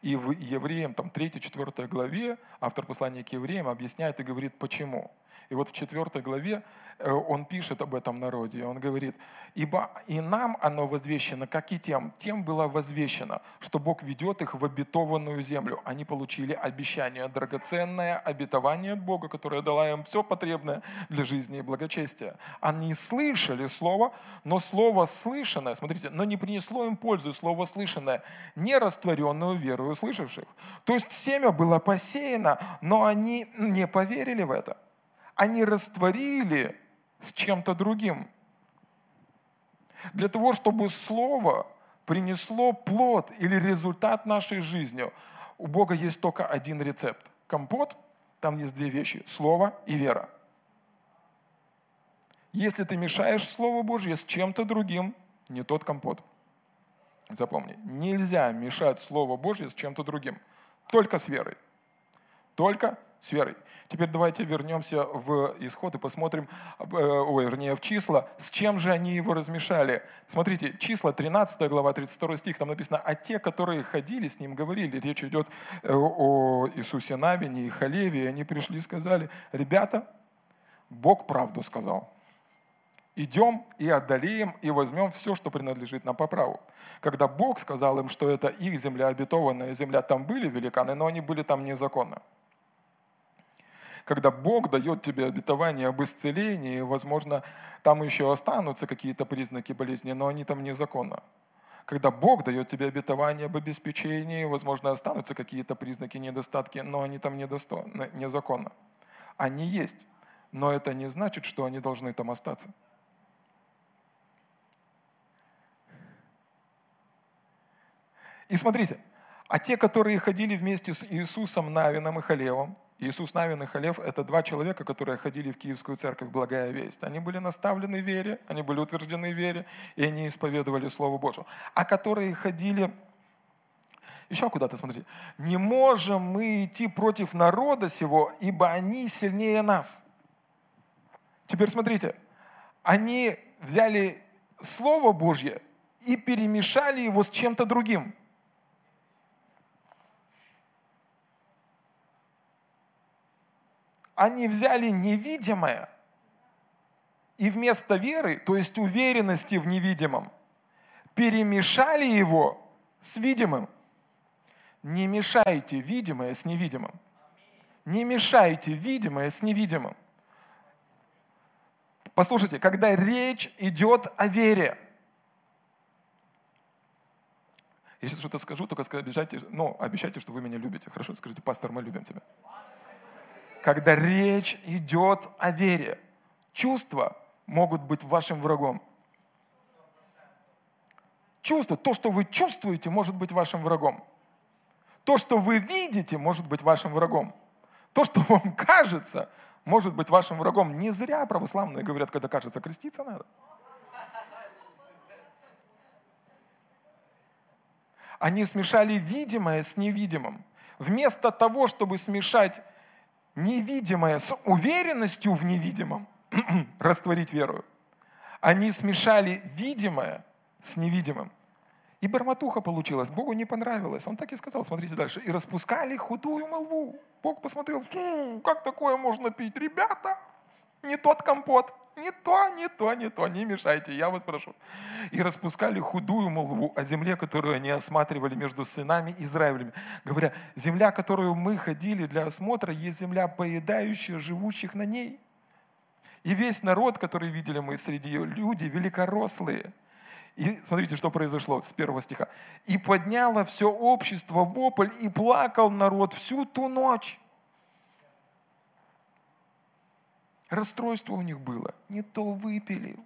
И в Евреям, там, 3-4 главе, автор послания к Евреям объясняет и говорит, почему. И вот в 4 главе он пишет об этом народе. Он говорит, ибо и нам оно возвещено, как и тем. Тем было возвещено, что Бог ведет их в обетованную землю. Они получили обещание, драгоценное обетование от Бога, которое дало им все потребное для жизни и благочестия. Они слышали слово, но слово слышанное, смотрите, но не принесло им пользу слово слышанное, не растворенную веру услышавших. То есть семя было посеяно, но они не поверили в это. Они растворили с чем-то другим. Для того, чтобы слово принесло плод или результат нашей жизни, у Бога есть только один рецепт. Компот, там есть две вещи – слово и вера. Если ты мешаешь Слово Божье с чем-то другим, не тот компот. Запомни, нельзя мешать Слово Божье с чем-то другим. Только с верой. Только с верой. Теперь давайте вернемся в Исход и посмотрим, в Числа, с чем же они его размешали. Смотрите, Числа, 13 глава, 32 стих, там написано, а те, которые ходили с ним, говорили, речь идет о Иисусе Навине и Халеве, и они пришли и сказали, ребята, Бог правду сказал. Идем и одолеем, и возьмем все, что принадлежит нам по праву. Когда Бог сказал им, что это их земля обетованная, земля, там были великаны, но они были там незаконно. Когда Бог дает тебе обетование об исцелении, возможно, там еще останутся какие-то признаки болезни, но они там незаконно. Когда Бог дает тебе обетование об обеспечении, возможно, останутся какие-то признаки недостатки, но они там незаконно. Они есть, но это не значит, что они должны там остаться. И смотрите, а те, которые ходили вместе с Иисусом Навином и Халевом, Иисус Навин и Халев – это два человека, которые ходили в Киевскую церковь «Благая весть». Они были наставлены в вере, они были утверждены в вере, и они исповедовали Слово Божие. А которые ходили… Еще куда-то, смотрите. «Не можем мы идти против народа сего, ибо они сильнее нас». Теперь смотрите, они взяли Слово Божье и перемешали его с чем-то другим. Они взяли невидимое и вместо веры, то есть уверенности в невидимом, перемешали его с видимым. Не мешайте видимое с невидимым. Не мешайте видимое с невидимым. Послушайте, когда речь идет о вере. Я сейчас что-то скажу, только обещайте, что вы меня любите. Хорошо, скажите, пастор, мы любим тебя. Когда речь идет о вере, чувства могут быть вашим врагом. Чувство, то, что вы чувствуете, может быть вашим врагом. То, что вы видите, может быть вашим врагом. То, что вам кажется, может быть вашим врагом. Не зря православные говорят, когда кажется, креститься надо. Они смешали видимое с невидимым. Вместо того, чтобы смешать невидимое с уверенностью в невидимом, растворить веру, они смешали видимое с невидимым. И бормотуха получилась, Богу не понравилось. Он так и сказал, смотрите дальше. И распускали худую мылву. Бог посмотрел, как такое можно пить? Ребята, не тот компот, не то, не мешайте, я вас прошу. И распускали худую мылву о земле, которую они осматривали между сынами Израилевыми, говоря, земля, которую мы ходили для осмотра, есть земля, поедающая живущих на ней. И весь народ, который видели мы среди ее, люди великорослые. И смотрите, что произошло с 1 стиха. «И подняло все общество вопль, и плакал народ всю ту ночь». Расстройство у них было. Не то выпили.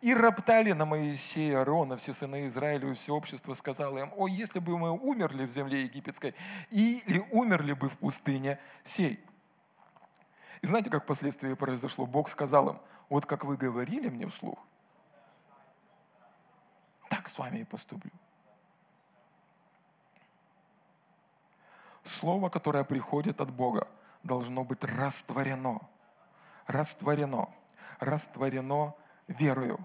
«И роптали на Моисея, Аарона, все сыны Израилю, и все общество сказало им, о, если бы мы умерли в земле египетской, или умерли бы в пустыне сей». И знаете, как впоследствии произошло? Бог сказал им, вот как вы говорили мне вслух, так с вами и поступлю. Слово, которое приходит от Бога, должно быть растворено. Растворено верою.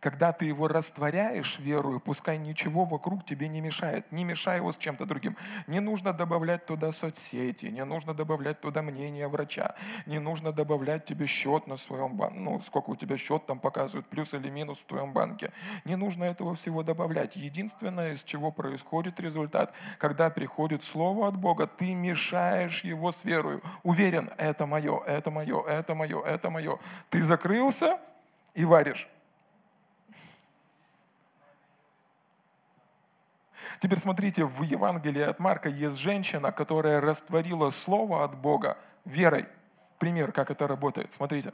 Когда ты его растворяешь верою, пускай ничего вокруг тебе не мешает. Не мешай его с чем-то другим. Не нужно добавлять туда соцсети, не нужно добавлять туда мнение врача, не нужно добавлять тебе счет на своем банке. Ну, сколько у тебя счет там показывает, плюс или минус в твоем банке. Не нужно этого всего добавлять. Единственное, из чего происходит результат, когда приходит слово от Бога, ты мешаешь его с верою. Уверен, это мое. Ты закрылся и варишь. Теперь смотрите, в Евангелии от Марка есть женщина, которая растворила слово от Бога верой. Пример, как это работает. Смотрите,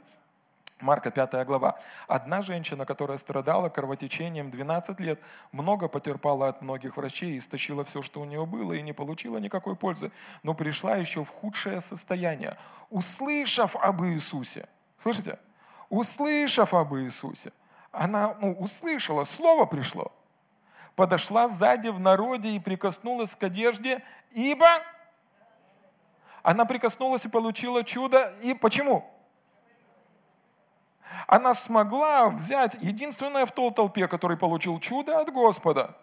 Марка 5 глава. «Одна женщина, которая страдала кровотечением 12 лет, много потерпала от многих врачей, истощила все, что у нее было, и не получила никакой пользы, но пришла еще в худшее состояние, услышав об Иисусе». Слышите? «Услышав об Иисусе». Она услышала, слово пришло. Подошла сзади в народе и прикоснулась к одежде, ибо она прикоснулась и получила чудо. И почему? Она смогла взять единственное в той толпе, который получил чудо от Господа.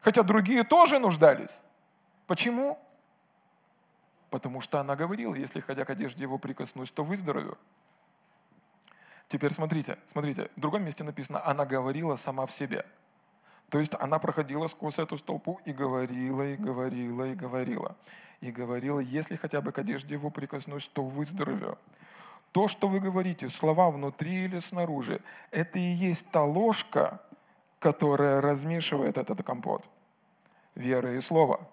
Хотя другие тоже нуждались. Почему? Потому что она говорила, если ходя к одежде его прикоснусь, то выздоровею. Теперь смотрите, в другом месте написано, она говорила сама в себе. То есть она проходила сквозь эту толпу и говорила. И говорила, если хотя бы к одежде его прикоснусь, то выздоровею. То, что вы говорите, слова внутри или снаружи, это и есть та ложка, которая размешивает этот компот. Вера и слово.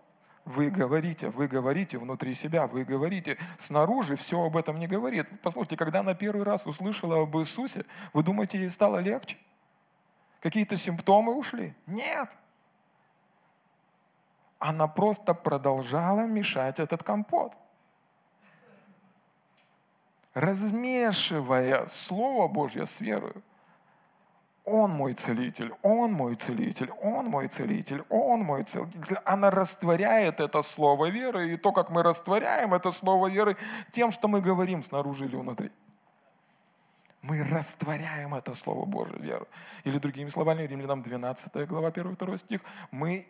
Вы говорите внутри себя, вы говорите. Снаружи все об этом не говорит. Послушайте, когда она первый раз услышала об Иисусе, вы думаете, ей стало легче? Какие-то симптомы ушли? Нет. Она просто продолжала мешать этот компот. Размешивая Слово Божье с верою. Он мой целитель, Он мой целитель, Он мой целитель, Он мой целитель. Она растворяет это слово веры, и то, как мы растворяем это слово веры, тем, что мы говорим снаружи или внутри. Мы растворяем это слово Божие веру. Или другими словами, Римлянам 12 глава 1-2 стих, мы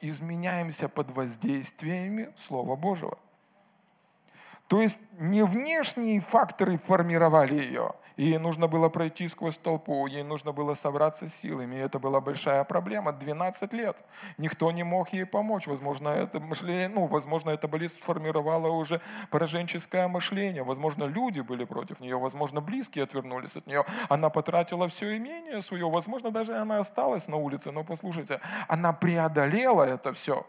изменяемся под воздействиями слова Божьего. То есть не внешние факторы формировали ее. Ей нужно было пройти сквозь толпу, ей нужно было собраться с силами. И это была большая проблема. 12 лет. Никто не мог ей помочь. Возможно, это мышление, возможно, эта болезнь сформировала уже пораженческое мышление. Возможно, люди были против нее. Возможно, близкие отвернулись от нее. Она потратила все имение свое. Возможно, даже она осталась на улице. Но послушайте, она преодолела это все.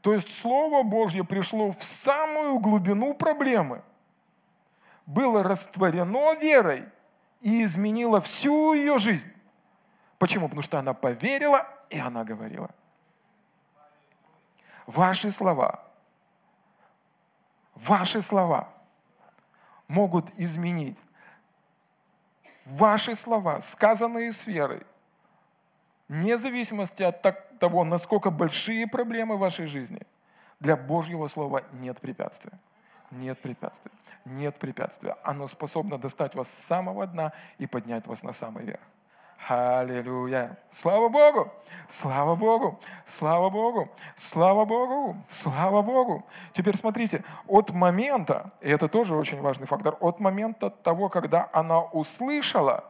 То есть Слово Божье пришло в самую глубину проблемы, было растворено верой и изменило всю ее жизнь. Почему? Потому что она поверила, и она говорила. Ваши слова могут изменить. Ваши слова, сказанные с верой, вне зависимости от того, насколько большие проблемы в вашей жизни, для Божьего Слова нет препятствия. Нет препятствия. Нет препятствия. Оно способно достать вас с самого дна и поднять вас на самый верх. Аллилуйя! Слава Богу! Слава Богу! Слава Богу! Слава Богу! Слава Богу! Теперь смотрите, от момента, и это тоже очень важный фактор, от момента того, когда она услышала,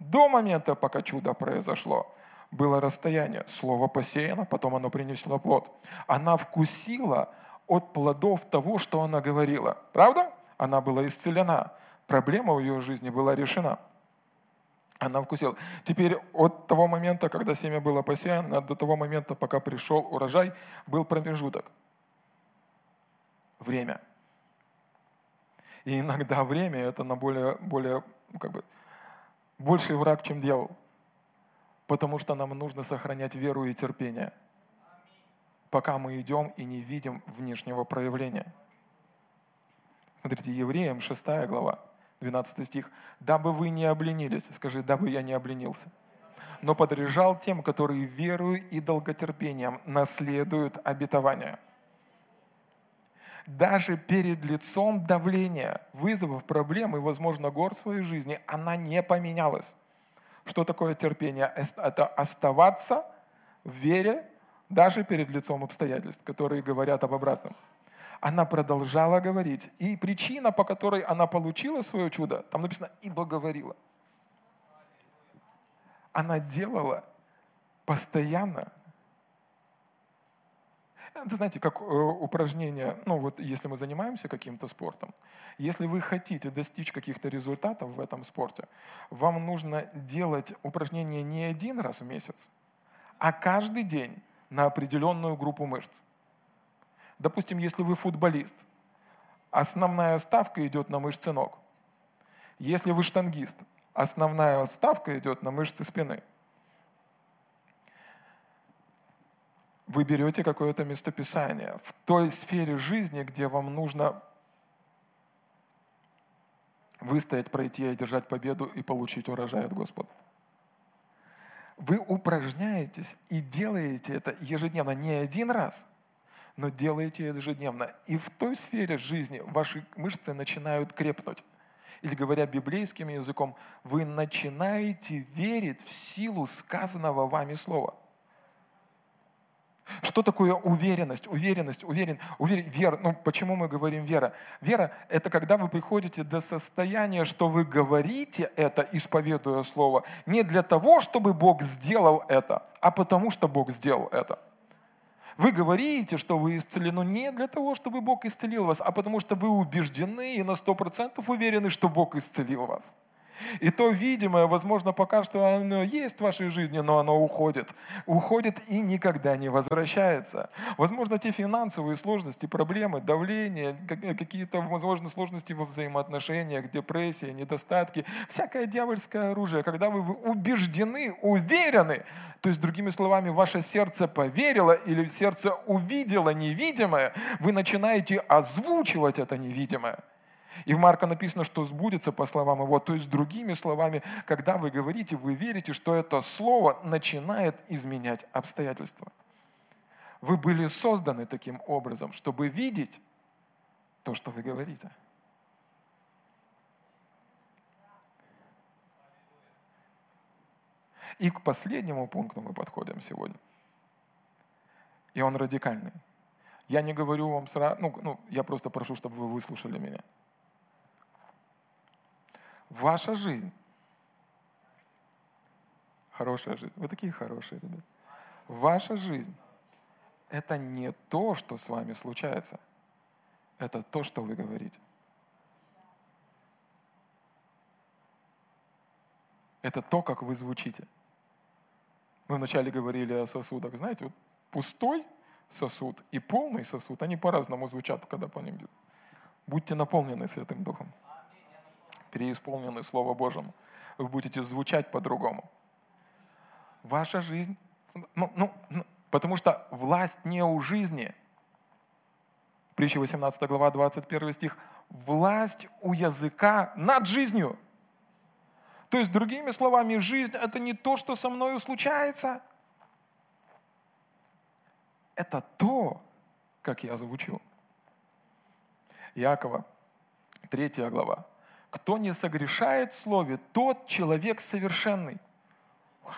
до момента, пока чудо произошло, было расстояние. Слово посеяно, потом оно принесло плод. Она вкусила от плодов того, что она говорила. Правда? Она была исцелена. Проблема в ее жизни была решена. Она вкусила. Теперь от того момента, когда семя было посеяно, до того момента, пока пришел урожай, был промежуток. Время. И иногда время — это на больший враг, чем дьявол. Потому что нам нужно сохранять веру и терпение, пока мы идем и не видим внешнего проявления. Смотрите, Евреям 6 глава, 12 стих. «Дабы вы не обленились». Скажи, «дабы я не обленился». «Но подражал тем, которые верою и долготерпением наследуют обетование». Даже перед лицом давления, вызовов, проблем и, возможно, гор своей жизни, она не поменялась. Что такое терпение? Это оставаться в вере даже перед лицом обстоятельств, которые говорят об обратном. Она продолжала говорить. И причина, по которой она получила свое чудо, там написано «ибо говорила». Она делала постоянно. Это, знаете, как упражнение, если мы занимаемся каким-то спортом, если вы хотите достичь каких-то результатов в этом спорте, вам нужно делать упражнение не один раз в месяц, а каждый день на определенную группу мышц. Допустим, если вы футболист, основная ставка идет на мышцы ног. Если вы штангист, основная ставка идет на мышцы спины. Вы берете какое-то местописание в той сфере жизни, где вам нужно выстоять, пройти, одержать победу и получить урожай от Господа. Вы упражняетесь и делаете это ежедневно, не один раз, но делаете ежедневно. И в той сфере жизни ваши мышцы начинают крепнуть. Или, говоря библейским языком, вы начинаете верить в силу сказанного вами слова. Что такое уверенность? Вера. Почему мы говорим вера? Вера – это когда вы приходите до состояния, что вы говорите это, исповедуя слово, не для того, чтобы Бог сделал это, а потому что Бог сделал это. Вы говорите, что вы исцелены, но не для того, чтобы Бог исцелил вас, а потому что вы убеждены и на 100% уверены, что Бог исцелил вас. И то видимое, возможно, пока что оно есть в вашей жизни, но оно уходит. Уходит и никогда не возвращается. Возможно, те финансовые сложности, проблемы, давление, какие-то, возможно, сложности во взаимоотношениях, депрессия, недостатки, всякое дьявольское оружие, когда вы убеждены, уверены, то есть, другими словами, ваше сердце поверило или сердце увидело невидимое, вы начинаете озвучивать это невидимое. И в Марка написано, что сбудется по словам его. То есть, другими словами, когда вы говорите, вы верите, что это слово начинает изменять обстоятельства. Вы были созданы таким образом, чтобы видеть то, что вы говорите. И к последнему пункту мы подходим сегодня. И он радикальный. Я не говорю вам сразу, я просто прошу, чтобы вы выслушали меня. Ваша жизнь, хорошая жизнь, вы такие хорошие, ребята. Ваша жизнь – это не то, что с вами случается, это то, что вы говорите. Это то, как вы звучите. Мы вначале говорили о сосудах. Знаете, вот пустой сосуд и полный сосуд, они по-разному звучат, когда по ним идут. Будьте наполнены Святым Духом, переисполнены Словом Божьим. Вы будете звучать по-другому. Ваша жизнь... потому что власть не у жизни. Притча 18 глава, 21 стих. Власть у языка над жизнью. То есть, другими словами, жизнь – это не то, что со мною случается. Это то, как я звучу. Иакова, 3 глава. «Кто не согрешает в слове, тот человек совершенный». Вау.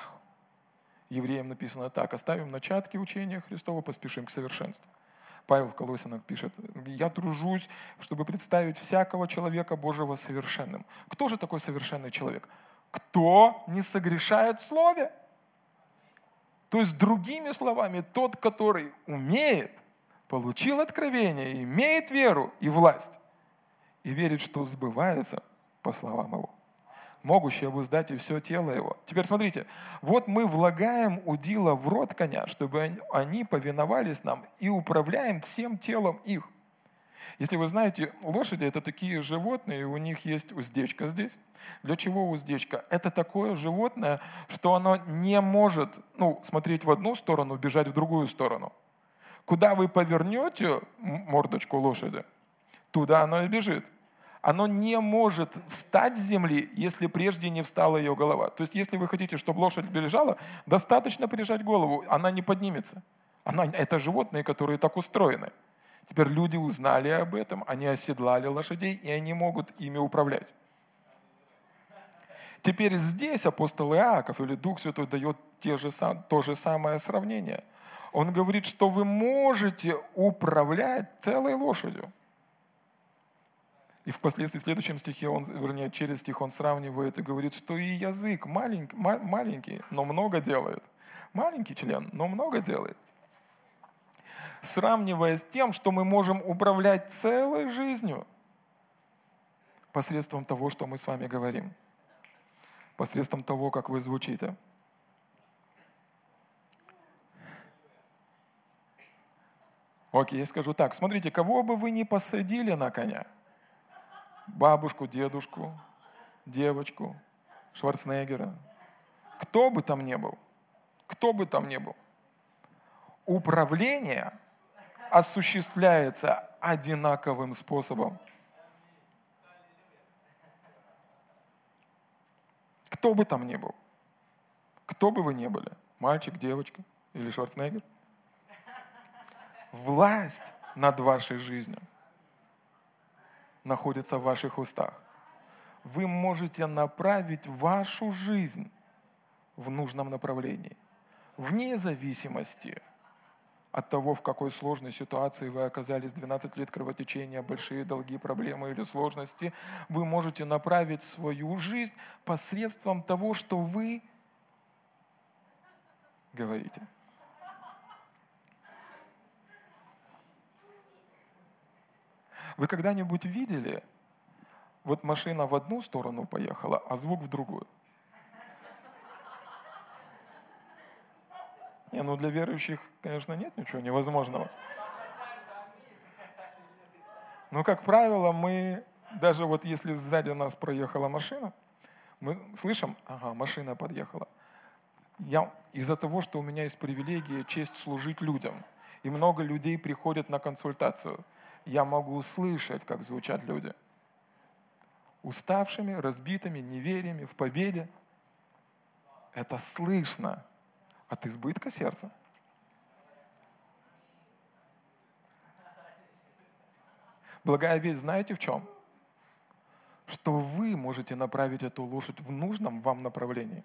Евреям написано так. «Оставим начатки учения Христова, поспешим к совершенству». Павел в Колоссянам пишет: «Я тружусь, чтобы представить всякого человека Божьего совершенным». Кто же такой совершенный человек? Кто не согрешает в слове? То есть, другими словами, тот, который умеет, получил откровение, имеет веру и власть, и верит, что сбывается по словам его, могущий обуздать и все тело его. Теперь смотрите, вот мы влагаем удила в рот коня, чтобы они повиновались нам, и управляем всем телом их. Если вы знаете, лошади – это такие животные, у них есть уздечка здесь. Для чего уздечка? Это такое животное, что оно не может смотреть в одну сторону, бежать в другую сторону. Куда вы повернете мордочку лошади, туда оно и бежит. Оно не может встать с земли, если прежде не встала ее голова. То есть, если вы хотите, чтобы лошадь лежала, достаточно прижать голову, она не поднимется. Это животные, которые так устроены. Теперь люди узнали об этом, они оседлали лошадей, и они могут ими управлять. Теперь здесь апостол Иаков или Дух Святой дает то же самое сравнение. Он говорит, что вы можете управлять целой лошадью. И впоследствии в следующем стихе, через стих он сравнивает и говорит, что и язык маленький, но много делает. Маленький член, но много делает. Сравнивая с тем, что мы можем управлять целой жизнью посредством того, что мы с вами говорим, посредством того, как вы звучите. Окей, я скажу так. Смотрите, кого бы вы ни посадили на коня, бабушку, дедушку, девочку, Шварценеггера, кто бы там ни был, управление осуществляется одинаковым способом. Кто бы там ни был, кто бы вы ни были, мальчик, девочка или Шварценеггер, власть над вашей жизнью находится в ваших устах. Вы можете направить вашу жизнь в нужном направлении, вне зависимости от того, в какой сложной ситуации вы оказались, 12 лет кровотечения, большие долги, проблемы или сложности, вы можете направить свою жизнь посредством того, что вы говорите. Вы когда-нибудь видели, вот машина в одну сторону поехала, а звук в другую? Для верующих, конечно, нет ничего невозможного. Но, как правило, мы, даже вот если сзади нас проехала машина, мы слышим, ага, машина подъехала. Из-за того, что у меня есть привилегия, честь служить людям, и много людей приходят на консультацию, я могу слышать, как звучат люди. уставшими, разбитыми, невериями, в победе. Это слышно от избытка сердца. Благая весть, знаете в чем? Что вы можете направить эту лошадь в нужном вам направлении.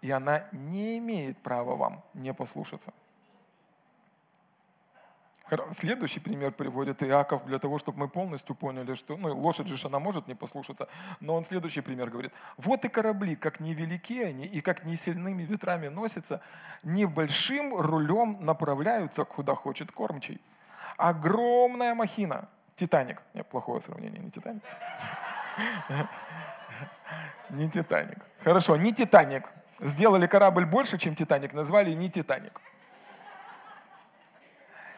И она не имеет права вам не послушаться. Следующий пример приводит Иаков для того, чтобы мы полностью поняли, что лошадь же она может не послушаться. Но он следующий пример говорит. Вот и корабли, как невелики они и как не сильными ветрами носятся, небольшим рулем направляются, куда хочет кормчий. Огромная махина. Титаник. Нет, плохое сравнение, не Титаник. Не Титаник. Хорошо, не Титаник. Сделали корабль больше, чем Титаник, назвали не Титаник.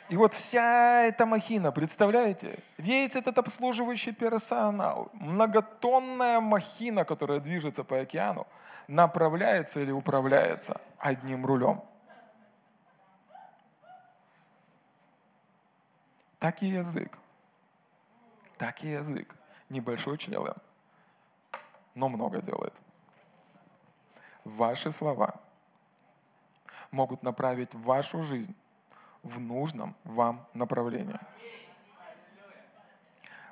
И вот вся эта махина, представляете? Весь этот обслуживающий персонал, многотонная махина, которая движется по океану, направляется или управляется одним рулем. Так и язык. Так и язык. Небольшой член, но много делает. Ваши слова могут направить вашу жизнь в нужном вам направлении.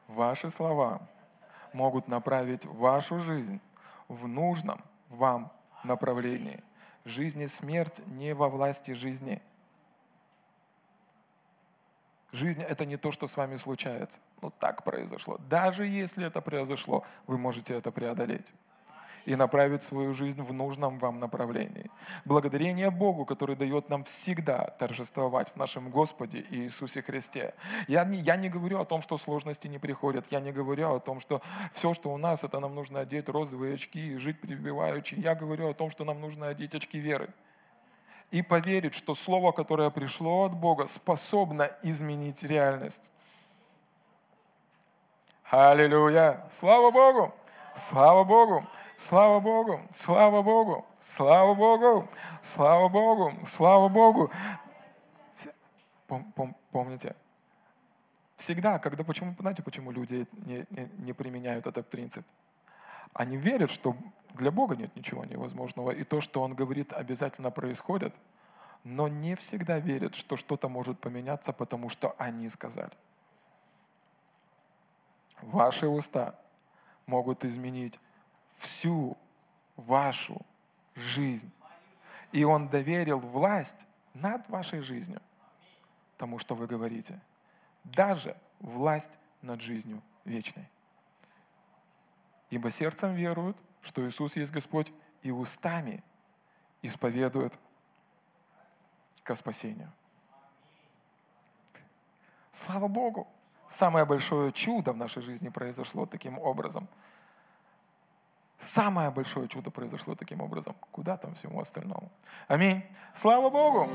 Ваши слова могут направить вашу жизнь в нужном вам направлении. Жизнь и смерть не во власти жизни. Жизнь — это не то, что с вами случается. Но так произошло. Даже если это произошло, вы можете это преодолеть и направить свою жизнь в нужном вам направлении. Благодарение Богу, который дает нам всегда торжествовать в нашем Господе Иисусе Христе. Я не говорю о том, что сложности не приходят. Я не говорю о том, что все, что у нас, это нам нужно одеть розовые очки и жить пребываючи. Я говорю о том, что нам нужно одеть очки веры и поверить, что слово, которое пришло от Бога, способно изменить реальность. Аллилуйя! Слава Богу! Слава Богу! Слава Богу! Слава Богу! Слава Богу! Слава Богу! Слава Богу! Помните? Всегда, когда знаете, почему люди не применяют этот принцип? Они верят, что для Бога нет ничего невозможного, и то, что Он говорит, обязательно происходит, но не всегда верят, что что-то может поменяться, потому что они сказали. Ваши уста могут изменить всю вашу жизнь. И Он доверил власть над вашей жизнью тому, что вы говорите. Даже власть над жизнью вечной. Ибо сердцем веруют, что Иисус есть Господь, и устами исповедуют ко спасению. Слава Богу! Самое большое чудо в нашей жизни произошло таким образом. Самое большое чудо произошло таким образом. Куда там всему остальному? Аминь. Слава Богу!